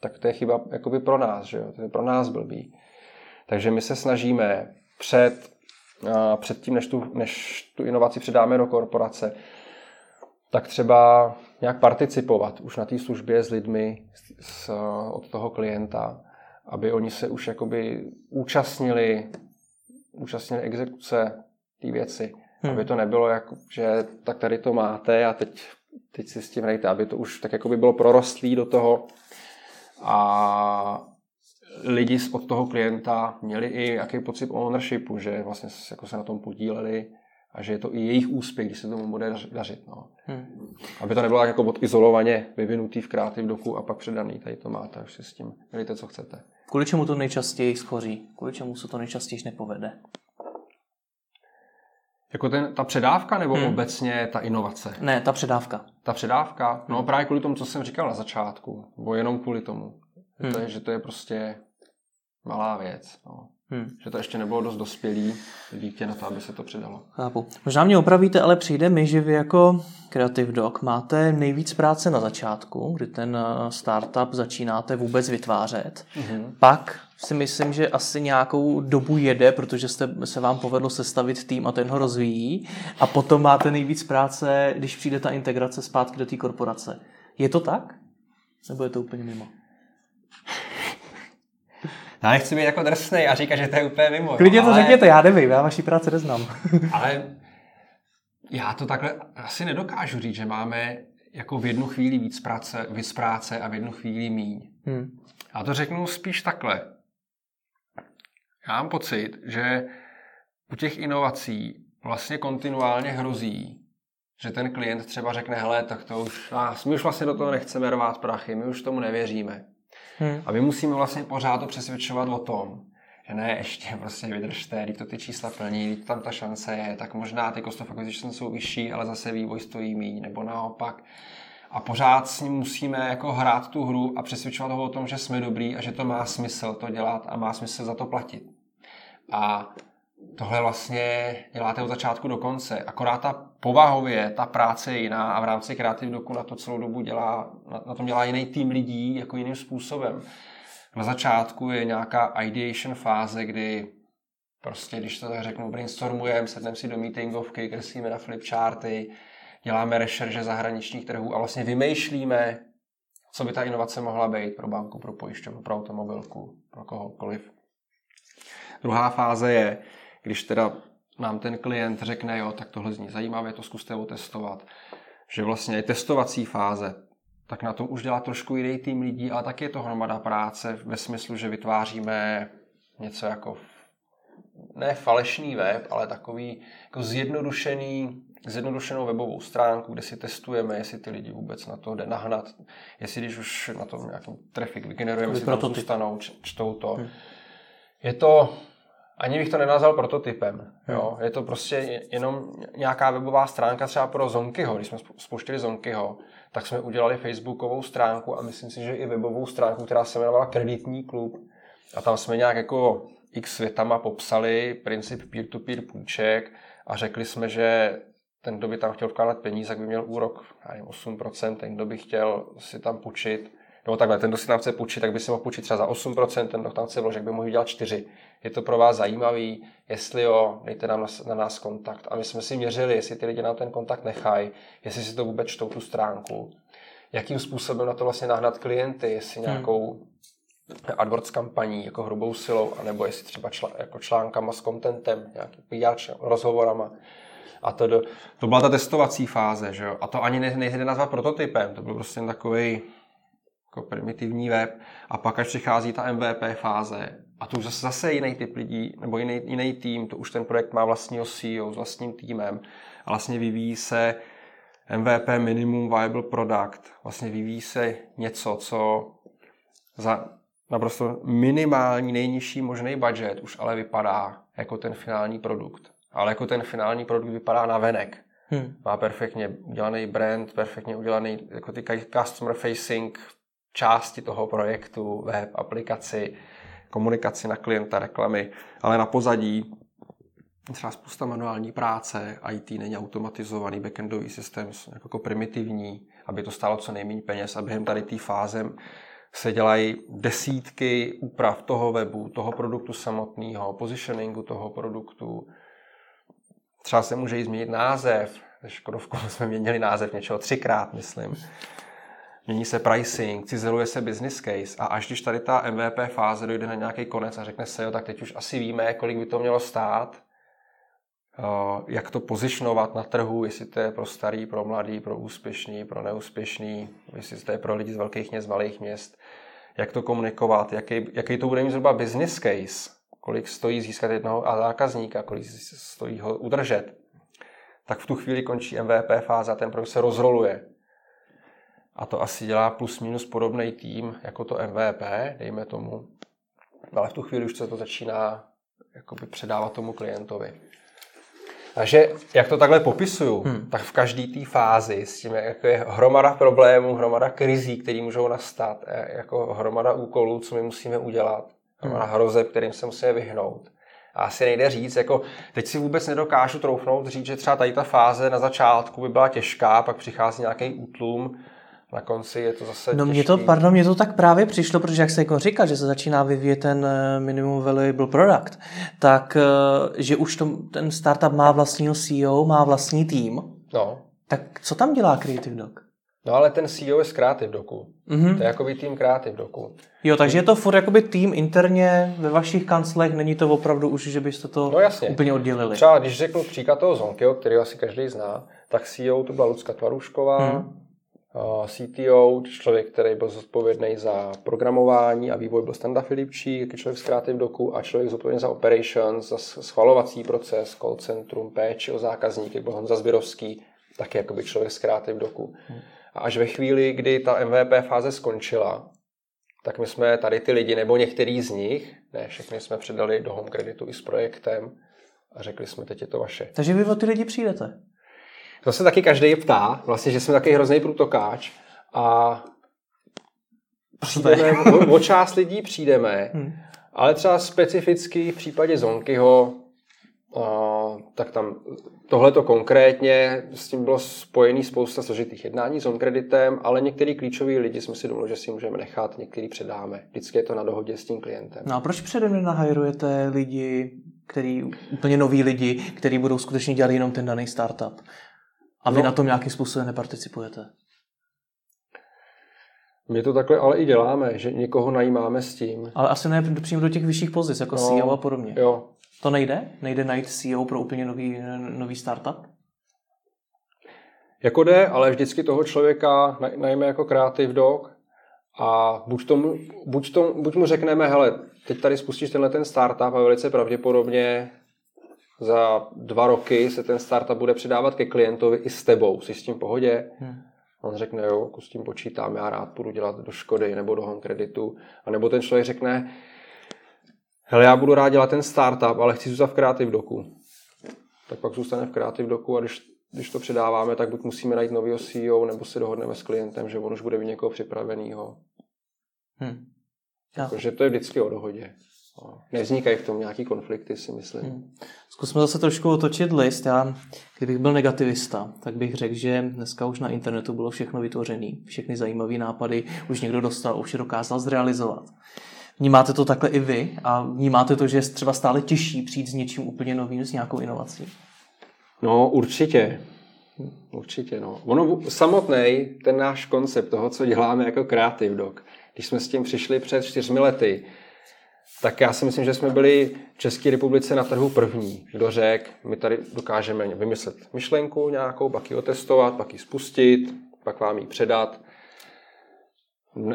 tak to je chyba jakoby pro nás. Že jo? To je pro nás blbý. Takže my se snažíme před, před tím, než tu, než tu inovaci předáme do korporace, tak třeba nějak participovat už na té službě s lidmi s, od toho klienta, aby oni se už jakoby účastnili účastnili exekuce té věci. Hmm. Aby to nebylo jako, že tak tady to máte a teď, teď si s tím hrajte. Aby to už tak jakoby bylo prorostlý do toho a lidi od toho klienta měli i jaký pocit ownershipu, že vlastně jako se na tom podíleli a že je to i jejich úspěch, když se tomu bude dařit. No. Hmm. Aby to nebylo tak jako odizolovaně vyvinutý v Creative Docku a pak předaný. Tady to máte, už si s tím dělejte, co chcete. Kvůli čemu to nejčastěji schoří? Kvůli čemu se to nejčastěji nepovede? Jako ten, ta předávka nebo hmm. obecně ta inovace? Ne, ta předávka. Ta předávka? No hmm. právě kvůli tomu, co jsem říkal na začátku. Nebo jenom kvůli tomu. Hmm. To je, že to je prostě malá věc. No. Hmm. Že to ještě nebylo dost dospělý dítě na to, aby se to předalo. Chápu. Možná mě opravíte, ale přijde mi, že vy jako Creative Dock máte nejvíc práce na začátku, kdy ten startup začínáte vůbec vytvářet. Hmm. Pak si myslím, že asi nějakou dobu jede, protože jste, se vám povedlo sestavit tým a ten ho rozvíjí. A potom máte nejvíc práce, když přijde ta integrace zpátky do té korporace. Je to tak? Nebo je to úplně mimo? Já nechci být jako drsnej a říkat, že to je úplně mimo. Klidně to ale... řekněte, já nevím, já vaší práce neznám. Ale já to takhle asi nedokážu říct, že máme jako v jednu chvíli víc práce, víc práce a v jednu chvíli míň. Hmm. Já to řeknu spíš takhle. Já mám pocit, že u těch inovací vlastně kontinuálně hrozí, že ten klient třeba řekne, hele, tak to už nás, my už vlastně do toho nechceme rvát prachy, my už tomu nevěříme. Hmm. A my musíme vlastně pořád to přesvědčovat o tom, že ne, ještě prostě vydržte, když to ty čísla plní, když tam ta šance je, tak možná ty cost of acquisition jsou vyšší, ale zase vývoj stojí míň, nebo naopak. A pořád s ním musíme jako hrát tu hru a přesvědčovat ho o tom, že jsme dobrý a že to má smysl to dělat a má smysl za to platit. A tohle vlastně děláte od začátku do konce. Akorát ta povahově, ta práce je jiná a v rámci Creative Docku na to celou dobu dělá, na, na tom dělá jiný tým lidí jako jiným způsobem. Na začátku je nějaká ideation fáze, kdy prostě, když to tak řeknu, brainstormujeme, sedneme si do meetingovky, kreslíme na flipcharty, děláme rešerže zahraničních trhů a vlastně vymýšlíme, co by ta inovace mohla být pro banku, pro pojišťovnu, pro automobilku, pro kohokoliv. Druhá fáze je, když teda nám ten klient řekne, jo, tak tohle zní zajímavé, to zkuste otestovat, že vlastně je testovací fáze, tak na tom už dělá trošku jiný tým lidí, ale taky je to hromada práce ve smyslu, že vytváříme něco jako ne falešný web, ale takový jako zjednodušený, zjednodušenou webovou stránku, kde si testujeme, jestli ty lidi vůbec na to jde nahnat, jestli když už na tom nějaký trafik vygenerujeme, jestli tam zůstanou, čtou to. Hmm. Je to, ani bych to nenazval prototypem, jo? Hmm. Je to prostě jenom nějaká webová stránka třeba pro Zonkyho, když jsme spouštili Zonkyho, tak jsme udělali facebookovou stránku a myslím si, že i webovou stránku, která se jmenovala Kreditní klub, a tam jsme nějak jako x větama popsali princip peer-to-peer půjček a řekli jsme, že ten, kdo by tam chtěl vkládat peníze, tak by měl úrok nevím, osm procent, ten, kdo by chtěl si tam půjčit, nebo takhle, ten, kdo si tam chce půjčit, tak by si mohl půjčit třeba za osm procent, ten, kdo tam chce vložit, by mohl dělat čtyři. Je to pro vás zajímavý, jestli jo, dejte nám na, na nás kontakt. A my jsme si měřili, jestli ty lidi nám ten kontakt nechají, jestli si to vůbec čtou tu stránku, jakým způsobem na to vlastně nahnat klienty, jestli nějakou hmm. AdWords kampaní jako hrubou silou, anebo jestli třeba čl- jako článkama s contentem, nějaký rozhovorama. A to, do... to byla ta testovací fáze, že jo? A to ani nejde nazvat prototypem, to byl prostě takový jako primitivní web. A pak až přichází ta M V P fáze a to už zase, zase jiný typ lidí, nebo jiný, jiný tým, to už ten projekt má vlastního C E O s vlastním týmem a vlastně vyvíjí se M V P, minimum viable product, vlastně vyvíjí se něco, co za naprosto minimální, nejnižší možný budget už ale vypadá jako ten finální produkt. Ale jako ten finální produkt vypadá navenek. Hmm. Má perfektně udělaný brand, perfektně udělaný jako ty customer facing části toho projektu, web, aplikaci, komunikaci na klienta, reklamy, ale na pozadí třeba spousta manuální práce, I T není automatizovaný, backendový systém jako primitivní, aby to stálo co nejméně peněz a během tady té fáze se dělají desítky úprav toho webu, toho produktu samotného, positioningu toho produktu. Třeba se může i změnit název. Ze Škodovkou jsme měnili název něčeho třikrát, myslím. Mění se pricing, cizeluje se business case a až když tady ta M V P fáze dojde na nějaký konec a řekne se, jo, tak teď už asi víme, kolik by to mělo stát, jak to pozicionovat na trhu, jestli to je pro starý, pro mladý, pro úspěšný, pro neúspěšný, jestli to je pro lidi z velkých měst, z malých měst, jak to komunikovat, jaký, jaký to bude mít zhruba business case, kolik stojí získat jednoho a zákazníka, kolik stojí ho udržet, tak v tu chvíli končí M V P fáze a ten produkt se rozroluje. A to asi dělá plus minus podobný tým jako to M V P, dejme tomu, ale v tu chvíli už se to začíná jakoby předávat tomu klientovi. Takže jak to takhle popisuju, hmm. tak v každé té fázi s tím jako je hromada problémů, hromada krizí, které můžou nastat, jako hromada úkolů, co my musíme udělat, hromada hmm. hrozeb, kterým se musíme vyhnout. A asi nejde říct, jako teď si vůbec nedokážu troufnout říct, že třeba tady ta fáze na začátku by byla těžká, pak přichází nějaký útlum, na konci je to zase no mě to, pardon, mě to tak právě přišlo, protože jak se jako říká, že se začíná vyvíjet ten minimum valuable product, tak že už to, ten startup má vlastního C E O, má vlastní tým. No. Tak co tam dělá Creative Dock? No ale ten C E O je z Creative Docku. Mm-hmm. To je jakoby tým Creative Docku. Jo, takže je to furt jakoby tým interně ve vašich kanclech, není to opravdu už, že byste to no, jasně. úplně oddělili. Třeba když řeknu příklad toho Zonkyho, který asi každý zná, tak C E O to byla Lucka Tvarušková, mm-hmm. C T O, člověk, který byl zodpovědný za programování a vývoj, byl Standa Filipčík, člověk z Creative Docku a člověk zodpovědný za operations, za schvalovací proces, call centrum, péči o zákazníky, byl Honza Zběrovský, taky jakoby člověk z Creative Docku. A až ve chvíli, kdy ta M V P fáze skončila, tak my jsme tady ty lidi, nebo některý z nich, ne, všechny jsme předali do Home Creditu i s projektem a řekli jsme, teď je to vaše. Takže vy o ty lidi přijdete? To se taky každý ptá, vlastně, že jsme taky hrozný průtokáč a přijdeme, o, o část lidí přijdeme, hmm. ale třeba specificky v případě Zonkyho, uh, tak tam tohleto konkrétně, s tím bylo spojený spousta složitých jednání s onkreditem, ale některý klíčoví lidi jsme si domluvili, že si můžeme nechat, některý předáme. Vždycky je to na dohodě s tím klientem. No a proč předem nenahajrujete lidi, který, úplně noví lidi, který budou skutečně dělat jenom ten daný startup? A vy no. na tom nějakým způsobem neparticipujete? My to takhle ale i děláme, že někoho najímáme s tím. Ale asi ne přímo do těch vyšších pozic, jako no, C E O a podobně. Jo. To nejde? Nejde najít C E O pro úplně nový, nový startup? Jako jde, ale vždycky toho člověka najíme jako Creative Dock A buď, tomu, buď, tomu, buď mu řekneme, hele, teď tady spustíš tenhle ten startup a velice pravděpodobně za dva roky se ten startup bude přidávat ke klientovi i s tebou. Jsi s tím v pohodě? Hmm. On řekne, jo, jako s tím počítám, já rád půjdu dělat do Škody nebo do Home Creditu. A nebo ten člověk řekne, hele, já budu rád dělat ten startup, ale chci zůstat v Creative Docku. Tak pak zůstane v Creative Docku a když Když to předáváme, tak buď musíme najít nového C E O, nebo se dohodneme s klientem, že on už bude mít někoho připravenýho. Hmm. Takže to je vždycky o dohodě. Nevznikají v tom nějaký konflikty, si myslím. Hmm. Zkusme zase trošku otočit list. Já, kdybych byl negativista, tak bych řekl, že dneska už na internetu bylo všechno vytvořené. Všechny zajímavé nápady už někdo dostal, už je dokázal zrealizovat. Vnímáte to takhle i vy? A vnímáte to, že je třeba stále těžší přijít s něčím úplně novým, s nějakou inovací? No určitě, určitě no. Ono samotnej, ten náš koncept toho, co děláme jako Creative Dock, když jsme s tím přišli před čtyřmi lety, tak já si myslím, že jsme byli v České republice na trhu první, kdo řekl, my tady dokážeme vymyslet myšlenku nějakou, pak ji otestovat, pak ji spustit, pak vám ji předat.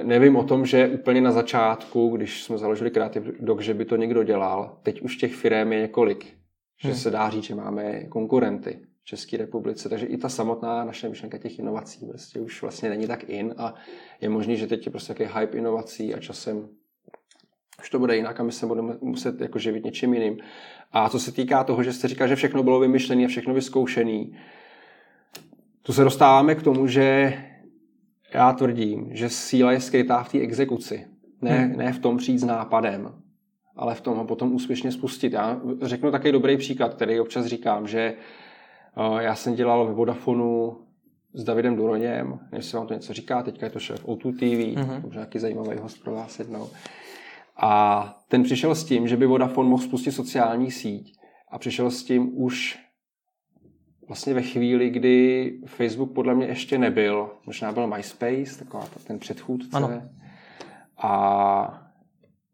Nevím o tom, že úplně na začátku, když jsme založili Creative Dock, že by to někdo dělal, teď už těch firem je několik. Že se dá říct, že máme konkurenty v České republice, takže i ta samotná naše myšlenka těch inovací prostě už vlastně není tak in a je možný, že teď je prostě takový hype inovací a časem už to bude jinak a my se budeme muset jako živit něčím jiným. A co se týká toho, že jste říkal, že všechno bylo vymyšlené a všechno vyzkoušené, tu se dostáváme k tomu, že já tvrdím, že síla je skrytá v té exekuci, ne, hmm. ne v tom přijít s nápadem, ale v tom ho potom úspěšně spustit. Já řeknu takový dobrý příklad, který občas říkám, že já jsem dělal ve Vodafonu s Davidem Duroněm, než se vám to něco říká, teďka je to šéf O dva T V, mm-hmm. možná nějaký zajímavý host pro vás jednou. A ten přišel s tím, že by Vodafone mohl spustit sociální síť a přišel s tím už vlastně ve chvíli, kdy Facebook podle mě ještě nebyl, možná byl MySpace, taková ten předchůdce. Ano. A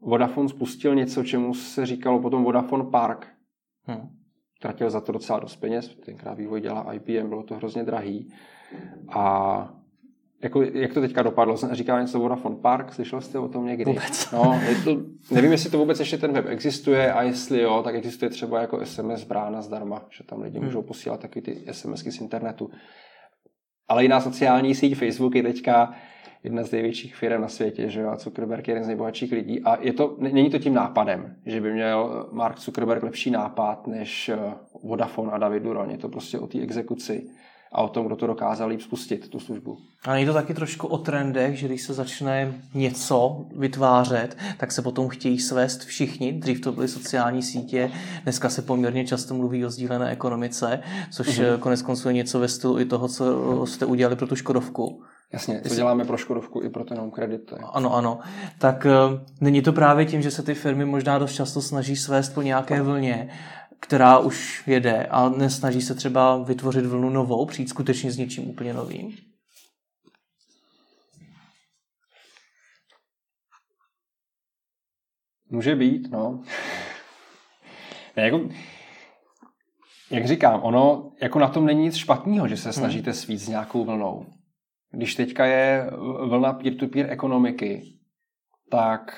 Vodafone spustil něco, čemu se říkalo potom Vodafone Park. Hmm. Tratil za to docela dost peněz, tenkrát vývoj dělala I B M, bylo to hrozně drahý. A jako, jak to teďka dopadlo? Říkal něco Vodafone Park, slyšel jste o tom někdy? Vůbec. No, to, nevím, jestli to vůbec ještě ten web existuje a jestli jo, tak existuje třeba jako S M S brána zdarma, že tam lidi hmm. můžou posílat taky ty SMSky z internetu. Ale jiná sociální síť, Facebook je teďka jedna z největších firem na světě, že jo, a Zuckerberg je jeden z nejbohatších lidí a je to, není to tím nápadem, že by měl Mark Zuckerberg lepší nápad než Vodafone a David Duroň, je to prostě o té exekuci a o tom, kdo to dokázal líp spustit, tu službu. A není to taky trošku o trendech, že když se začne něco vytvářet, tak se potom chtějí svést všichni. Dřív to byly sociální sítě, dneska se poměrně často mluví o sdílené ekonomice, což mm-hmm. koneckonců je něco ve stylu i toho, co jste udělali pro tu Škodovku. Jasně, to děláme pro Škodovku i pro ten Home Credit. Ano, ano. Tak není to právě tím, že se ty firmy možná dost často snaží svést po nějaké vlně, která už jede a nesnaží se třeba vytvořit vlnu novou, přijít skutečně s něčím úplně novým? Může být, no. Ne, jako, jak říkám, ono, jako na tom není nic špatného, že se snažíte svít s nějakou vlnou. Když teďka je vlna peer-to-peer ekonomiky, tak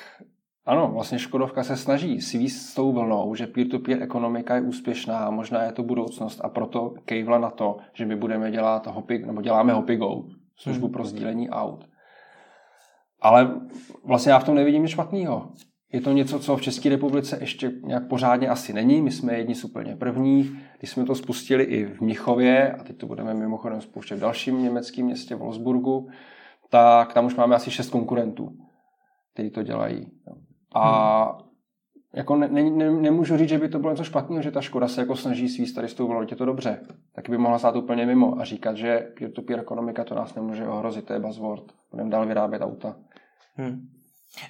ano, vlastně Škodovka se snaží svíst s tou vlnou, že peer-to-peer ekonomika je úspěšná, možná je to budoucnost a proto kejvla na to, že my budeme dělat Hoppy, nebo děláme HoppyGo, službu pro sdílení aut. Ale vlastně já v tom nevidím nic špatného. Je to něco, co v České republice ještě nějak pořádně asi není. My jsme jedni z úplně prvních. Když jsme to spustili i v Michově, a teď to budeme mimochodem spouštět v dalším německém městě v Olsburgu, tak tam už máme asi šest konkurentů, kteří to dělají. A hmm. jako ne, ne, ne, nemůžu říct, že by to bylo něco špatného, že ta Škoda se jako snaží svýst tady s tou vlnou, je to dobře. Tak by mohla stát úplně mimo a říkat, že peer-to-peer ekonomika to nás nemůže ohrozit, to je buzzword. Budeme dál vyrábět auta. Hmm.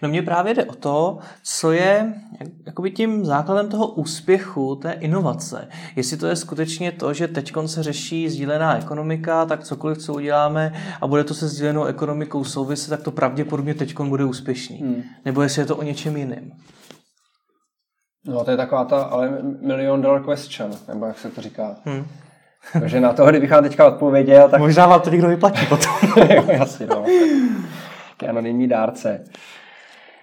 No mně právě jde o to, co je jakoby tím základem toho úspěchu, té inovace. Jestli to je skutečně to, že teďkon se řeší sdílená ekonomika, tak cokoliv, co uděláme a bude to se sdílenou ekonomikou souviset, tak to pravděpodobně teďkon bude úspěšný. Hmm. Nebo jestli je to o něčem jiném. No to je taková ta ale million dollar question, nebo jak se to říká. Hmm. Takže na to, kdybych vám teďka odpověděl, tak... Možná vám to někdo vyplatí potom. Jasně, no. ty anonymní dárce.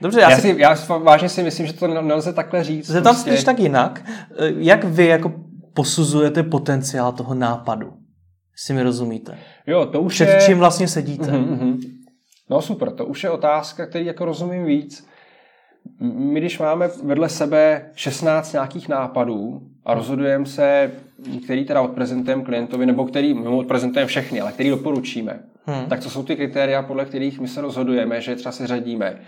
Dobře, já, já, si... já vážně si myslím, že to nelze takhle říct. Zeptám prostě. Spíš tak jinak. Jak vy jako posuzujete potenciál toho nápadu? Si mi rozumíte? Jo, to už Před je... čím vlastně sedíte? Mm-hmm, mm-hmm. No super, to už je otázka, který jako rozumím víc. My když máme vedle sebe šestnáct nějakých nápadů a rozhodujeme se, který teda odprezentujeme klientovi, nebo který mimo odprezentujeme všechny, ale který doporučíme, hmm. tak to jsou ty kritéria, podle kterých my se rozhodujeme, že třeba se řadíme.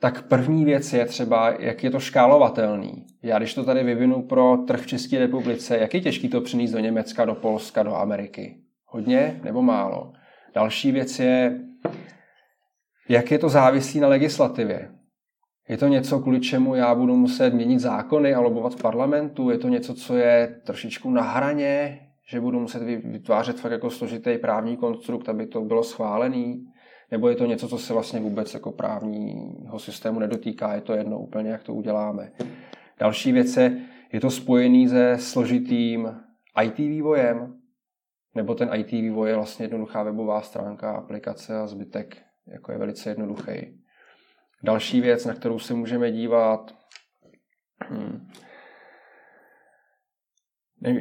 Tak první věc je třeba, jak je to škálovatelný. Já když to tady vyvinu pro trh v České republice, jak je těžký to přinést do Německa, do Polska, do Ameriky? Hodně nebo málo? Další věc je, jak je to závislý na legislativě. Je to něco, kvůli čemu já budu muset měnit zákony a lobovat v parlamentu? Je to něco, co je trošičku na hraně, že budu muset vytvářet fakt jako složitý právní konstrukt, aby to bylo schválený? Nebo je to něco, co se vlastně vůbec jako právního systému nedotýká? Je to jedno úplně, jak to uděláme. Další věc je, je to spojený se složitým í té vývojem? Nebo ten í té vývoj je vlastně jednoduchá webová stránka, aplikace a zbytek jako je velice jednoduchý. Další věc, na kterou se můžeme dívat, hmm.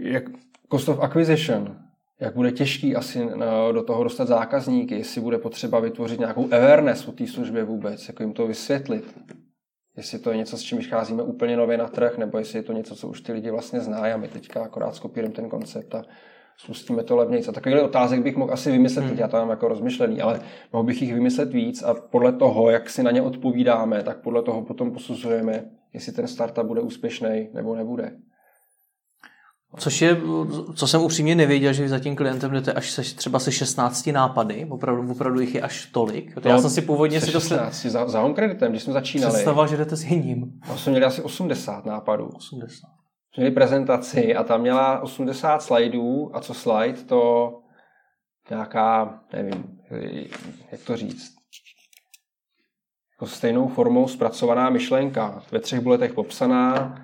jak cost of acquisition, jak bude těžký asi do toho dostat zákazníky, jestli bude potřeba vytvořit nějakou awareness o té službě vůbec, jako jim to vysvětlit, jestli to je něco, s čím vycházíme úplně nově na trh, nebo jestli je to něco, co už ty lidi vlastně znají a my teďka akorát skopírujeme ten koncept a spustíme to levnějc. A takovýhle otázek bych mohl asi vymyslet, hmm. já to mám jako rozmyšlený, ale mohl bych jich vymyslet víc a podle toho, jak si na ně odpovídáme, tak podle toho potom posuzujeme, jestli ten startup bude úspěšný nebo nebude. Což je, co jsem upřímně nevěděl, že vy za tím klientem jdete až se, třeba se šestnácti nápady, opravdu, opravdu jich je až tolik. To já jsem si původně se si to šestnácti, za, za Home Creditem, když jsme začínali. Představoval, že jdete s jiným. No, jsme měli asi osmdesát nápadů. osmdesát Měli prezentaci a tam měla osmdesát slajdů a co slide, to nějaká, nevím, jak to říct, jako stejnou formou zpracovaná myšlenka, ve třech bulletech popsaná,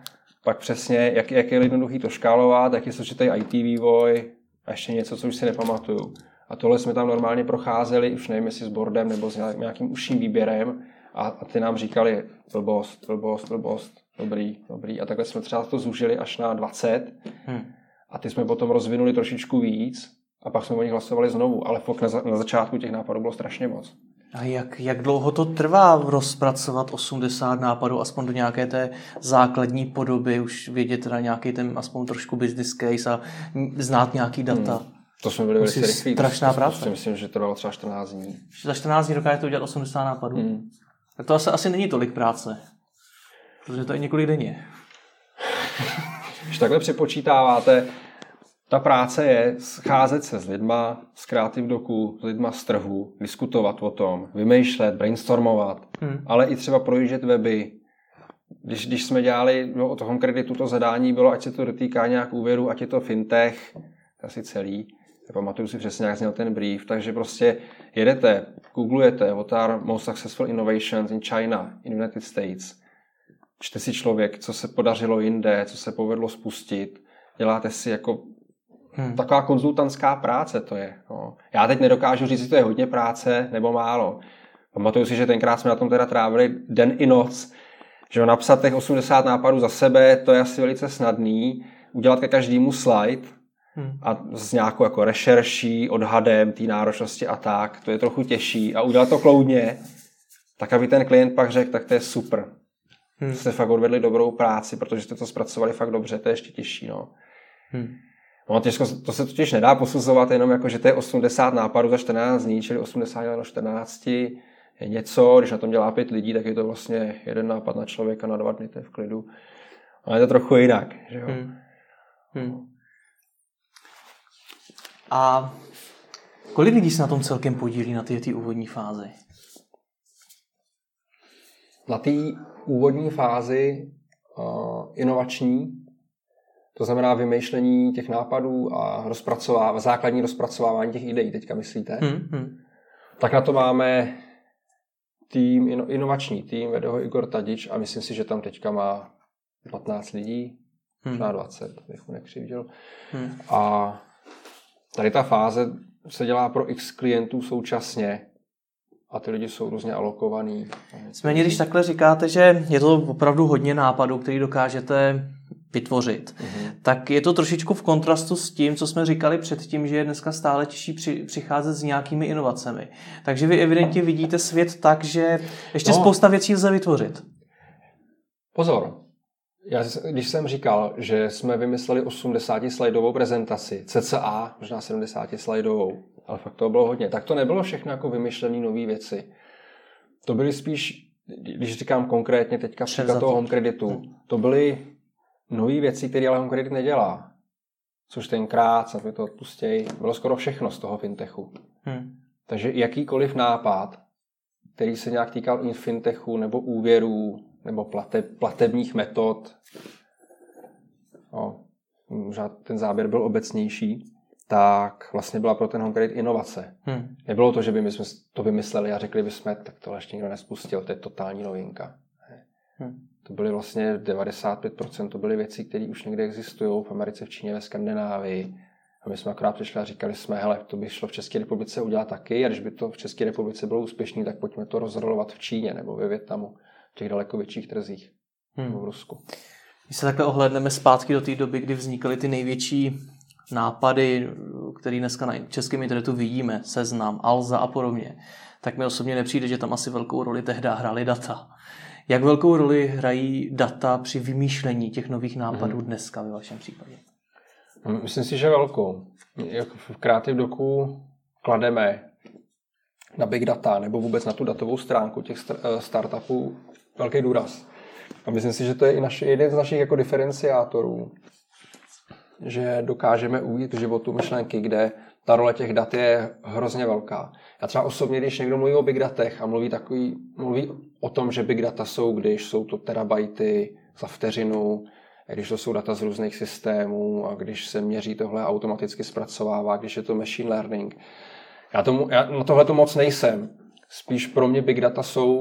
pak přesně, jak, jak je jednoduchý to škálovat, jak je složitý í té vývoj a ještě něco, co už si nepamatuju. A tohle jsme tam normálně procházeli, už nevím, jestli s boardem nebo s nějakým užším výběrem a, a ty nám říkali blbost, blbost, blbost. Dobrý, dobrý. A takhle jsme třeba to zúžili až na dvacet hmm. a ty jsme potom rozvinuli trošičku víc a pak jsme o nich hlasovali znovu, ale fakt na, za, na začátku těch nápadů bylo strašně moc. A jak, jak dlouho to trvá rozpracovat osmdesát nápadů, aspoň do nějaké té základní podoby, už vědět teda nějaký ten aspoň trošku business case a znát nějaký data? Hmm. To jsme byli velice rychlí. Strašná práce. Myslím, že to bylo třeba čtrnáct dní. Za čtrnáct dní dokážete udělat osmdesát nápadů? Hmm. Tak to asi, asi není tolik práce. Protože to je několik denně. Když takhle přepočítáváte, ta práce je scházet se s lidma z Creative Docku, s lidma z trhu, diskutovat o tom, vymýšlet, brainstormovat, hmm. ale i třeba projíždět weby. Když, když jsme dělali no, od Home Creditu, to zadání bylo, ať se to dotýká nějak úvěru, ať je to fintech, asi celý. Pamatuju si přesně, jak zněl ten brief, takže prostě jedete, googlujete, what are most successful innovations in China, in United States. Čte si člověk, co se podařilo jinde, co se povedlo spustit. Děláte si jako hmm. taková konzultantská práce to je. No. Já teď nedokážu říct, že to je hodně práce nebo málo. Pamatuju si, že tenkrát jsme na tom teda trávili den i noc, že napsat těch osmdesát nápadů za sebe, to je asi velice snadný. Udělat ke každému slide hmm. a s nějakou jako rešerší, odhadem té náročnosti a tak, to je trochu těžší. A udělat to kloudně, tak aby ten klient pak řekl, tak to je super. Hmm. Jste fakt odvedli dobrou práci, protože jste to zpracovali fakt dobře, to je ještě těžší. No. Hmm. No, těžko, to se totiž nedá posuzovat jenom jako, že to je osmdesát nápadů za čtrnáct dní, čili osmdesát na čtrnáct je něco, když na tom dělá pět lidí, tak je to vlastně jeden nápad na člověka na dva dny, to je v klidu. Ale je to trochu jinak. Že jo? Hmm. Hmm. A kolik lidí se na tom celkem podílí na ty úvodní fázi? Na té úvodní fázi uh, inovační, to znamená vymýšlení těch nápadů a rozpracovává, základní rozpracovávání těch ideí, teďka myslíte, mm, mm. tak na to máme tým, ino, inovační tým, vede ho Igor Tadič a myslím si, že tam teďka má patnáct lidí, mm. možná dvacet, bych mu nekřivděl. Mm. A tady ta fáze se dělá pro x klientů současně a ty lidi jsou různě alokovaní. Nicméně, když takhle říkáte, že je to opravdu hodně nápadů, který dokážete vytvořit, mm-hmm. tak je to trošičku v kontrastu s tím, co jsme říkali předtím, že je dneska stále těžší při, přicházet s nějakými inovacemi. Takže vy evidentně vidíte svět tak, že ještě no, spousta věcí lze vytvořit. Pozor. Já, když jsem říkal, že jsme vymysleli osmdesátislajdovou prezentaci, cca, možná sedmdesátislajdovou, ale fakt to bylo hodně, tak to nebylo všechno jako vymyšlené nové věci. To byly spíš, když říkám konkrétně teďka příklad toho Home Creditu, to byly nové věci, které ale Home Credit nedělá. Což tenkrát, snad mi to odpustěj, bylo skoro všechno z toho fintechu. Hmm. Takže jakýkoliv nápad, který se nějak týkal fintechu nebo úvěrů, nebo plateb, platebních metod, no, možná ten záběr byl obecnější, tak vlastně byla pro ten Home Credit inovace. Hmm. Nebylo to, že by my jsme to vymysleli a řekli bychom, tak tohle ještě nikdo nespustil, to je totální novinka. Hmm. To byly vlastně devadesát pět procent to byly věci, které už někde existují v Americe, v Číně, ve Skandinávii. A my jsme akorát přišli a říkali jsme, hele, to by šlo v České republice udělat taky, a když by to v České republice bylo úspěšný, tak pojďme to rozrolovat v Číně nebo ve Vietnamu. V těch daleko větších trzích hmm. v Rusku. Když se takhle ohlédneme zpátky do té doby, kdy vznikaly ty největší nápady, které dneska na českém internetu vidíme, Seznam, Alza a podobně, tak mi osobně nepřijde, že tam asi velkou roli tehdy hrály data. Jak velkou roli hrají data při vymýšlení těch nových nápadů hmm. dneska ve vašem případě? Myslím si, že velkou. V Creative Docku klademe na big data nebo vůbec na tu datovou stránku těch startupů velký důraz. A myslím si, že to je i naši, jeden z našich jako diferenciátorů, že dokážeme ujít v životu myšlenky, kde ta role těch dat je hrozně velká. Já třeba osobně, když někdo mluví o big datech a mluví, takový, mluví o tom, že big data jsou, když jsou to terabajty za vteřinu, když to jsou data z různých systémů a když se měří tohle automaticky zpracovává, když je to machine learning. Já, tomu, já na tohle to moc nejsem. Spíš pro mě big data jsou...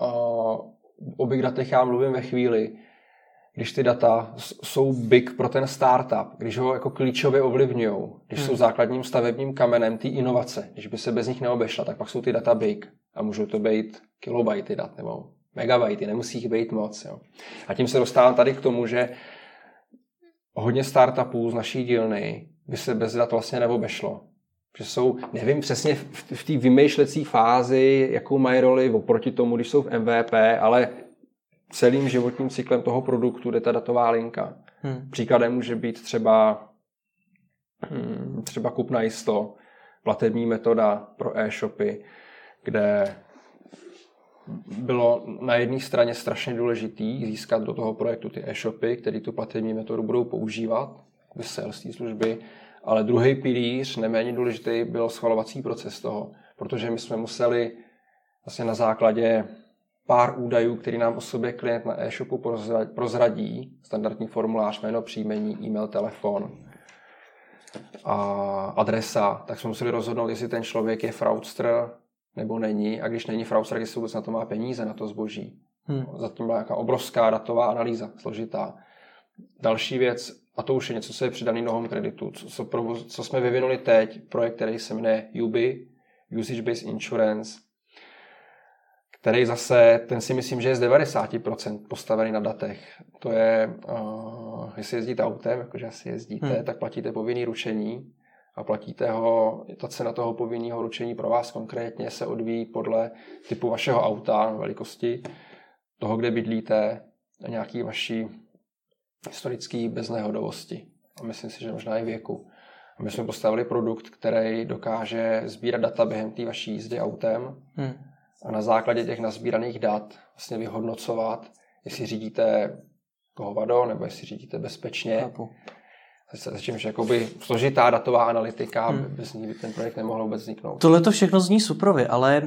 Uh, o big datech já mluvím ve chvíli, když ty data jsou big pro ten startup, když ho jako klíčově ovlivňují, když hmm. jsou základním stavebním kamenem té inovace, když by se bez nich neobešla, tak pak jsou ty data big a můžou to být kilobajty dat nebo megabajty, nemusí jich být moc. Jo. A tím se dostávám tady k tomu, že hodně startupů z naší dílny by se bez dat vlastně neobešlo. Že jsou, nevím přesně v té vymýšlecí fázi, jakou mají roli oproti tomu, když jsou v M V P, ale celým životním cyklem toho produktu jde ta datová linka. Hmm. Příkladem může být třeba, třeba kup na jisto, platební metoda pro e-shopy, kde bylo na jedné straně strašně důležitý získat do toho projektu ty e-shopy, které tu platební metodu budou používat ve sales služby, ale druhý pilíř, neméně důležitý, byl schvalovací proces toho, protože my jsme museli vlastně na základě pár údajů, který nám o sobě klient na e-shopu prozradí, standardní formulář, jméno, příjmení, e-mail, telefon a adresa, tak jsme museli rozhodnout, jestli ten člověk je fraudster nebo není, a když není fraudster, jestli vůbec na to má peníze, na to zboží. Hmm. Zatím byla nějaká obrovská datová analýza, složitá. Další věc, a to už je něco, co je přidaný do Home Creditu, co, co, provoz, co jsme vyvinuli teď, projekt, který se jmenuje U B I, Usage Based Insurance, který zase, ten si myslím, že je z devadesát procent postavený na datech. To je, uh, jestli jezdíte autem, jakože asi jezdíte, hmm. tak platíte povinný ručení a platíte ho, ta cena toho povinného ručení pro vás konkrétně se odvíjí podle typu vašeho auta, velikosti, toho, kde bydlíte, a nějaký vaší historické beznehodovosti. A myslím si, že možná i věku. A my jsme postavili produkt, který dokáže sbírat data během té vaší jízdy autem hmm. a na základě těch nasbíraných dat vlastně vyhodnocovat, jestli řídíte hovado, nebo jestli řídíte bezpečně. Začímž jakoby složitá datová analytika, hmm. bez ní by ten projekt nemohl vůbec vzniknout. Tohle to všechno zní suprově, ale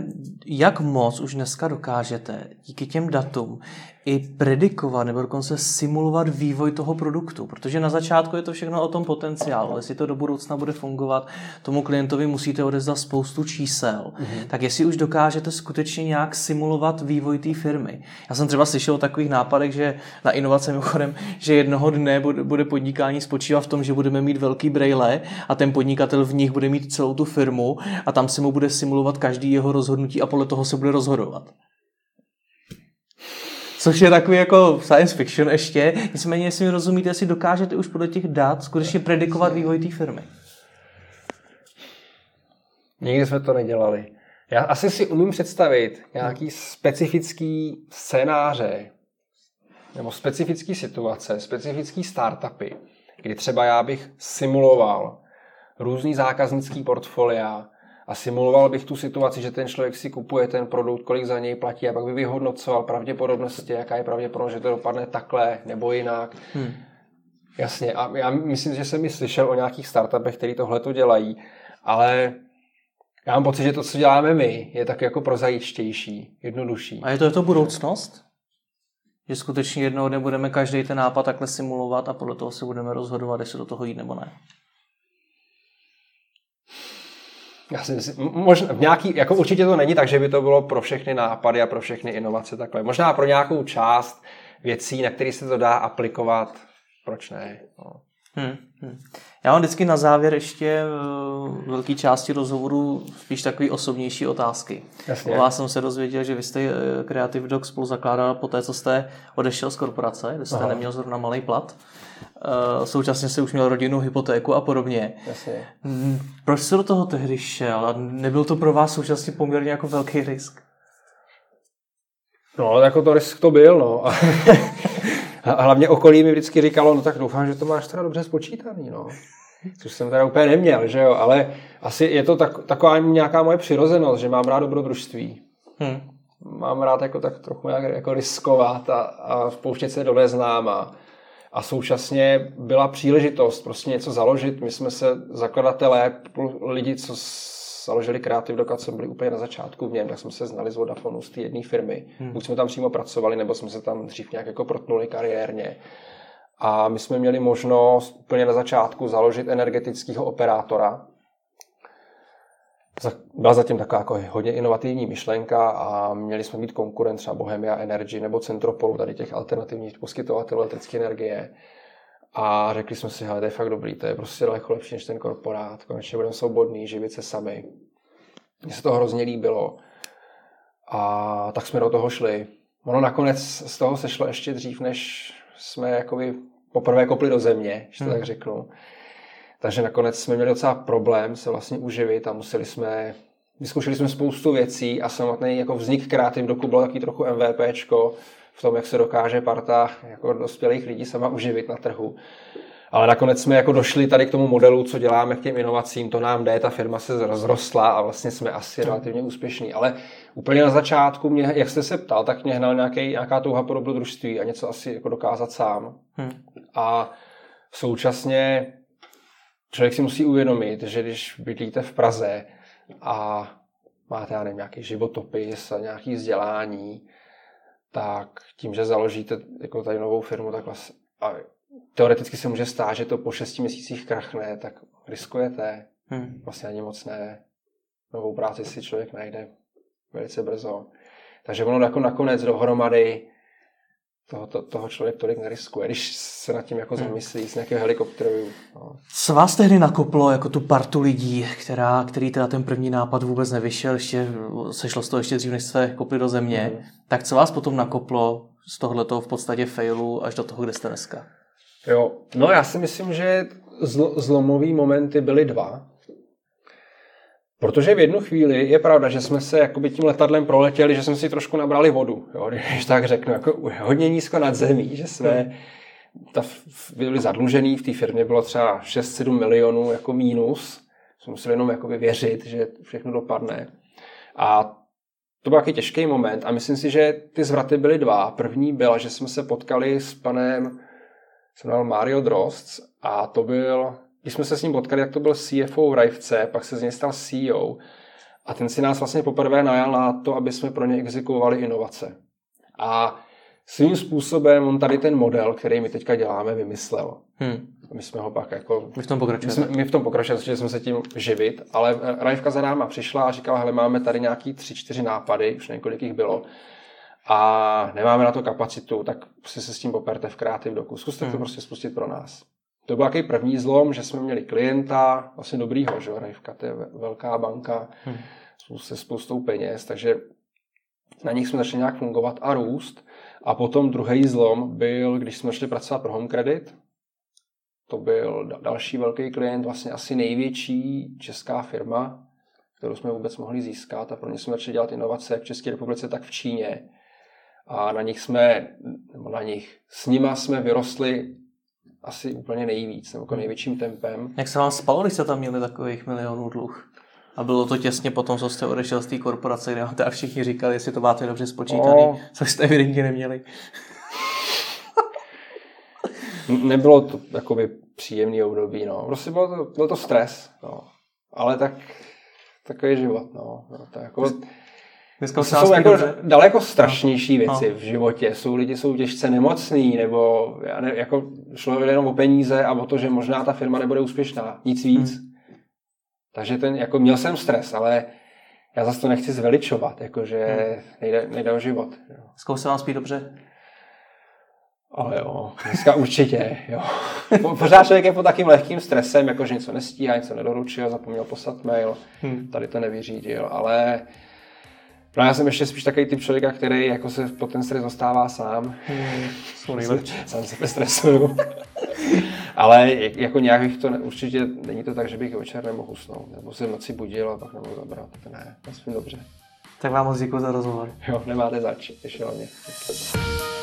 jak moc už dneska dokážete díky těm datům i predikovat nebo dokonce simulovat vývoj toho produktu, protože na začátku je to všechno o tom potenciálu. Jestli to do budoucna bude fungovat, tomu klientovi musíte odevzdat spoustu čísel. Mm-hmm. Tak jestli už dokážete skutečně nějak simulovat vývoj té firmy. Já jsem třeba slyšel o takových nápadech, že na inovace mimochodem, že jednoho dne bude podnikání spočívat v tom, že budeme mít velký brejle a ten podnikatel v nich bude mít celou tu firmu a tam se mu bude simulovat každý jeho rozhodnutí a podle toho se bude rozhodovat. Což je takový jako science fiction ještě. Nicméně, jestli mi rozumíte, jestli dokážete už podle těch dat skutečně predikovat vývoj té firmy. Nikdy jsme to nedělali. Já asi si umím představit nějaký specifický scénáře nebo specifický situace, specifický startupy, kdy třeba já bych simuloval různý zákaznický portfolia a simuloval bych tu situaci, že ten člověk si kupuje ten produkt, kolik za něj platí a pak by vyhodnocoval pravděpodobnosti, jaká je pravděpodobnost, že to dopadne takhle nebo jinak. Hmm. Jasně, a já myslím, že jsem i slyšel o nějakých startupech, který tohleto dělají, ale já mám pocit, že to, co děláme my, je tak jako prozaičtější, jednodušší. A je to, je to budoucnost? Že skutečně jednoho dne budeme každý ten nápad takhle simulovat a podle toho si budeme rozhodovat, jestli do toho jít nebo ne? Já si myslím, možná nějaký, jako určitě to není tak, že by to bylo pro všechny nápady a pro všechny inovace takhle. Možná pro nějakou část věcí, na které se to dá aplikovat, proč ne? No. Hmm, hmm. Já mám vždycky na závěr ještě v velké části rozhovoru spíš takové osobnější otázky. Jasně. O vás jsem se dozvěděl, že vy jste Creative Dock spolu zakládal po té, co jste odešel z korporace, kde jste Aha. neměl zrovna malej plat. Současně jste už měl rodinu, hypotéku a podobně. Jasně. Proč jste do toho tehdy šel? A nebyl to pro vás současně poměrně jako velký risk? No, jako to risk to byl, no. A hlavně okolí mi vždycky říkalo, no tak doufám, že to máš teda dobře spočítaný, no. Což jsem teda úplně neměl, že jo, ale asi je to tak, taková nějaká moje přirozenost, že mám rád dobrodružství. Hmm. Mám rád jako tak trochu nějak jako riskovat a, a vpouštět se do neznáma. A současně byla příležitost prostě něco založit. My jsme se zakladatelé, lidi, co založili Creative Dock, co byli úplně na začátku v něm, tak jsme se znali z Vodafonu, z té jedné firmy. Hmm. Buď jsme tam přímo pracovali, nebo jsme se tam dřív nějak jako protnuli kariérně. A my jsme měli možnost úplně na začátku založit energetického operátora. Byla zatím taková jako hodně inovativní myšlenka a měli jsme mít konkurent třeba Bohemia Energy nebo Centropolu, tady těch alternativních poskytovatelů elektrické energie. A řekli jsme si, hele, to je fakt dobrý, to je prostě daleko lepší než ten korporát, konečně budeme svobodný, živit se sami. Mně se to hrozně líbilo. A tak jsme do toho šli. Ono nakonec z toho sešlo ještě dřív, než jsme jakoby poprvé kopli do země, že to hmm. tak řeknu. Takže nakonec jsme měli docela problém se vlastně uživit a museli jsme, vyzkoušeli jsme spoustu věcí a samotný jako vznik Creative Docku bylo taky trochu MVPčko, v tom, jak se dokáže parta jako dospělých lidí sama uživit na trhu. Ale nakonec jsme jako došli tady k tomu modelu, co děláme k těm inovacím, to nám jde, ta firma se rozrostla a vlastně jsme asi relativně úspěšní. Ale úplně na začátku, mě, jak jste se ptal, tak mě hnal nějaký, nějaká touha po dobrodružství a něco asi jako dokázat sám. Hmm. A současně člověk si musí uvědomit, že když bydlíte v Praze a máte, já nevím, nějaký životopis a nějaký vzdělání, tak tím, že založíte jako tady novou firmu, tak vlastně, a teoreticky se může stát, že to po šesti měsících krachne, tak riskujete. Hmm. Vlastně ani moc ne. Novou práci si člověk najde velice brzo. Takže ono jako nakonec dohromady toho, to, toho člověk tolik neriskuje, když se nad tím jako zamyslí z nějakého helikopteru. No. Co vás tehdy nakoplo jako tu partu lidí, která, který teda ten první nápad vůbec nevyšel, ještě, sešlo z toho ještě dřív, než jste kopli do země, mm. tak co vás potom nakoplo z tohletoho v podstatě failu až do toho, kde jste dneska? Jo, no já si myslím, že zl- zlomový momenty byly dva. Protože v jednu chvíli je pravda, že jsme se jakoby tím letadlem proletěli, že jsme si trošku nabrali vodu, jo, když tak řeknu, jako hodně nízko nad zemí, že jsme ta, byli zadlužený, v té firmě bylo třeba šest sedm milionů jako mínus, jsme museli jenom jakoby věřit, že všechno dopadne. A to byl taky těžký moment a myslím si, že ty zvraty byly dva. První byla, že jsme se potkali s panem, jsem dal Mario Drost a to byl... Když jsme se s ním potkali, tak to byl C F O v Rajvce, pak se z něj stal C E O a ten si nás vlastně poprvé najal na to, aby jsme pro ně exekuovali inovace. A Svým způsobem on tady ten model, který my teďka děláme, vymyslel. Hmm. My jsme ho pak jako... My v tom pokračujeme. My v tom pokračujeme, že jsme se tím živit, ale Rajvka za náma přišla a říkala, hele, máme tady nějaký tři, čtyři nápady, už několik jich bylo, a nemáme na to kapacitu, tak si se s tím poperte v Creative Docku. Zkuste hmm. to prostě spustit pro nás. To byl takový první zlom, že jsme měli klienta, vlastně dobrýho, že Rajvka, to je velká banka, hmm. se spoustou peněz, takže na nich jsme začali nějak fungovat a růst. A potom druhý zlom byl, když jsme začali pracovat pro Home Credit. To byl další velký klient, vlastně asi největší česká firma, kterou jsme vůbec mohli získat, a pro ně jsme začali dělat inovace jak v České republice, tak v Číně. A na nich jsme, nebo na nich, s nima jsme vyrostli asi úplně nejvíc, nebo jako největším tempem. Jak se vám spalo, když jste tam měli takových milionů dluh? A bylo to těsně potom, co jste odešel z té korporace, kde máte a všichni říkali, jestli to máte dobře spočítaný, no, což jste evidentně neměli. Nebylo to jakoby příjemný období, no. Prostě bylo to, byl to stres, no. Ale tak, takový život, no. To, jako, to jsou jako daleko strašnější věci no. v životě. Jsou lidi, jsou těžce nemocný, nebo já ne, jako šlo jenom o peníze a o to, že možná ta firma nebude úspěšná. Nic víc. Hmm. Takže ten, jako měl jsem stres, ale já zase to nechci zveličovat, jakože nejde, nejde o život. Dneska se vám spí dobře? Ale jo, dneska určitě, jo. Pořád člověk je pod takým lehkým stresem, jakože něco nestíhá, něco nedoručil, zapomněl poslat mail, hmm. tady to nevyřídil, ale no, já jsem ještě spíš takový typ člověka, který jako se pod ten stres dostává sám. Hmm. Sám se stresuju. Ale jako nějak bych to, určitě není to tak, že bych večer nemohl usnout, nebo se v noci budil a pak nemohl zabrat, ne, aspoň dobře. Tak vám moc děkuji za rozhovor. Jo, nemáte zač, ještě hlavně.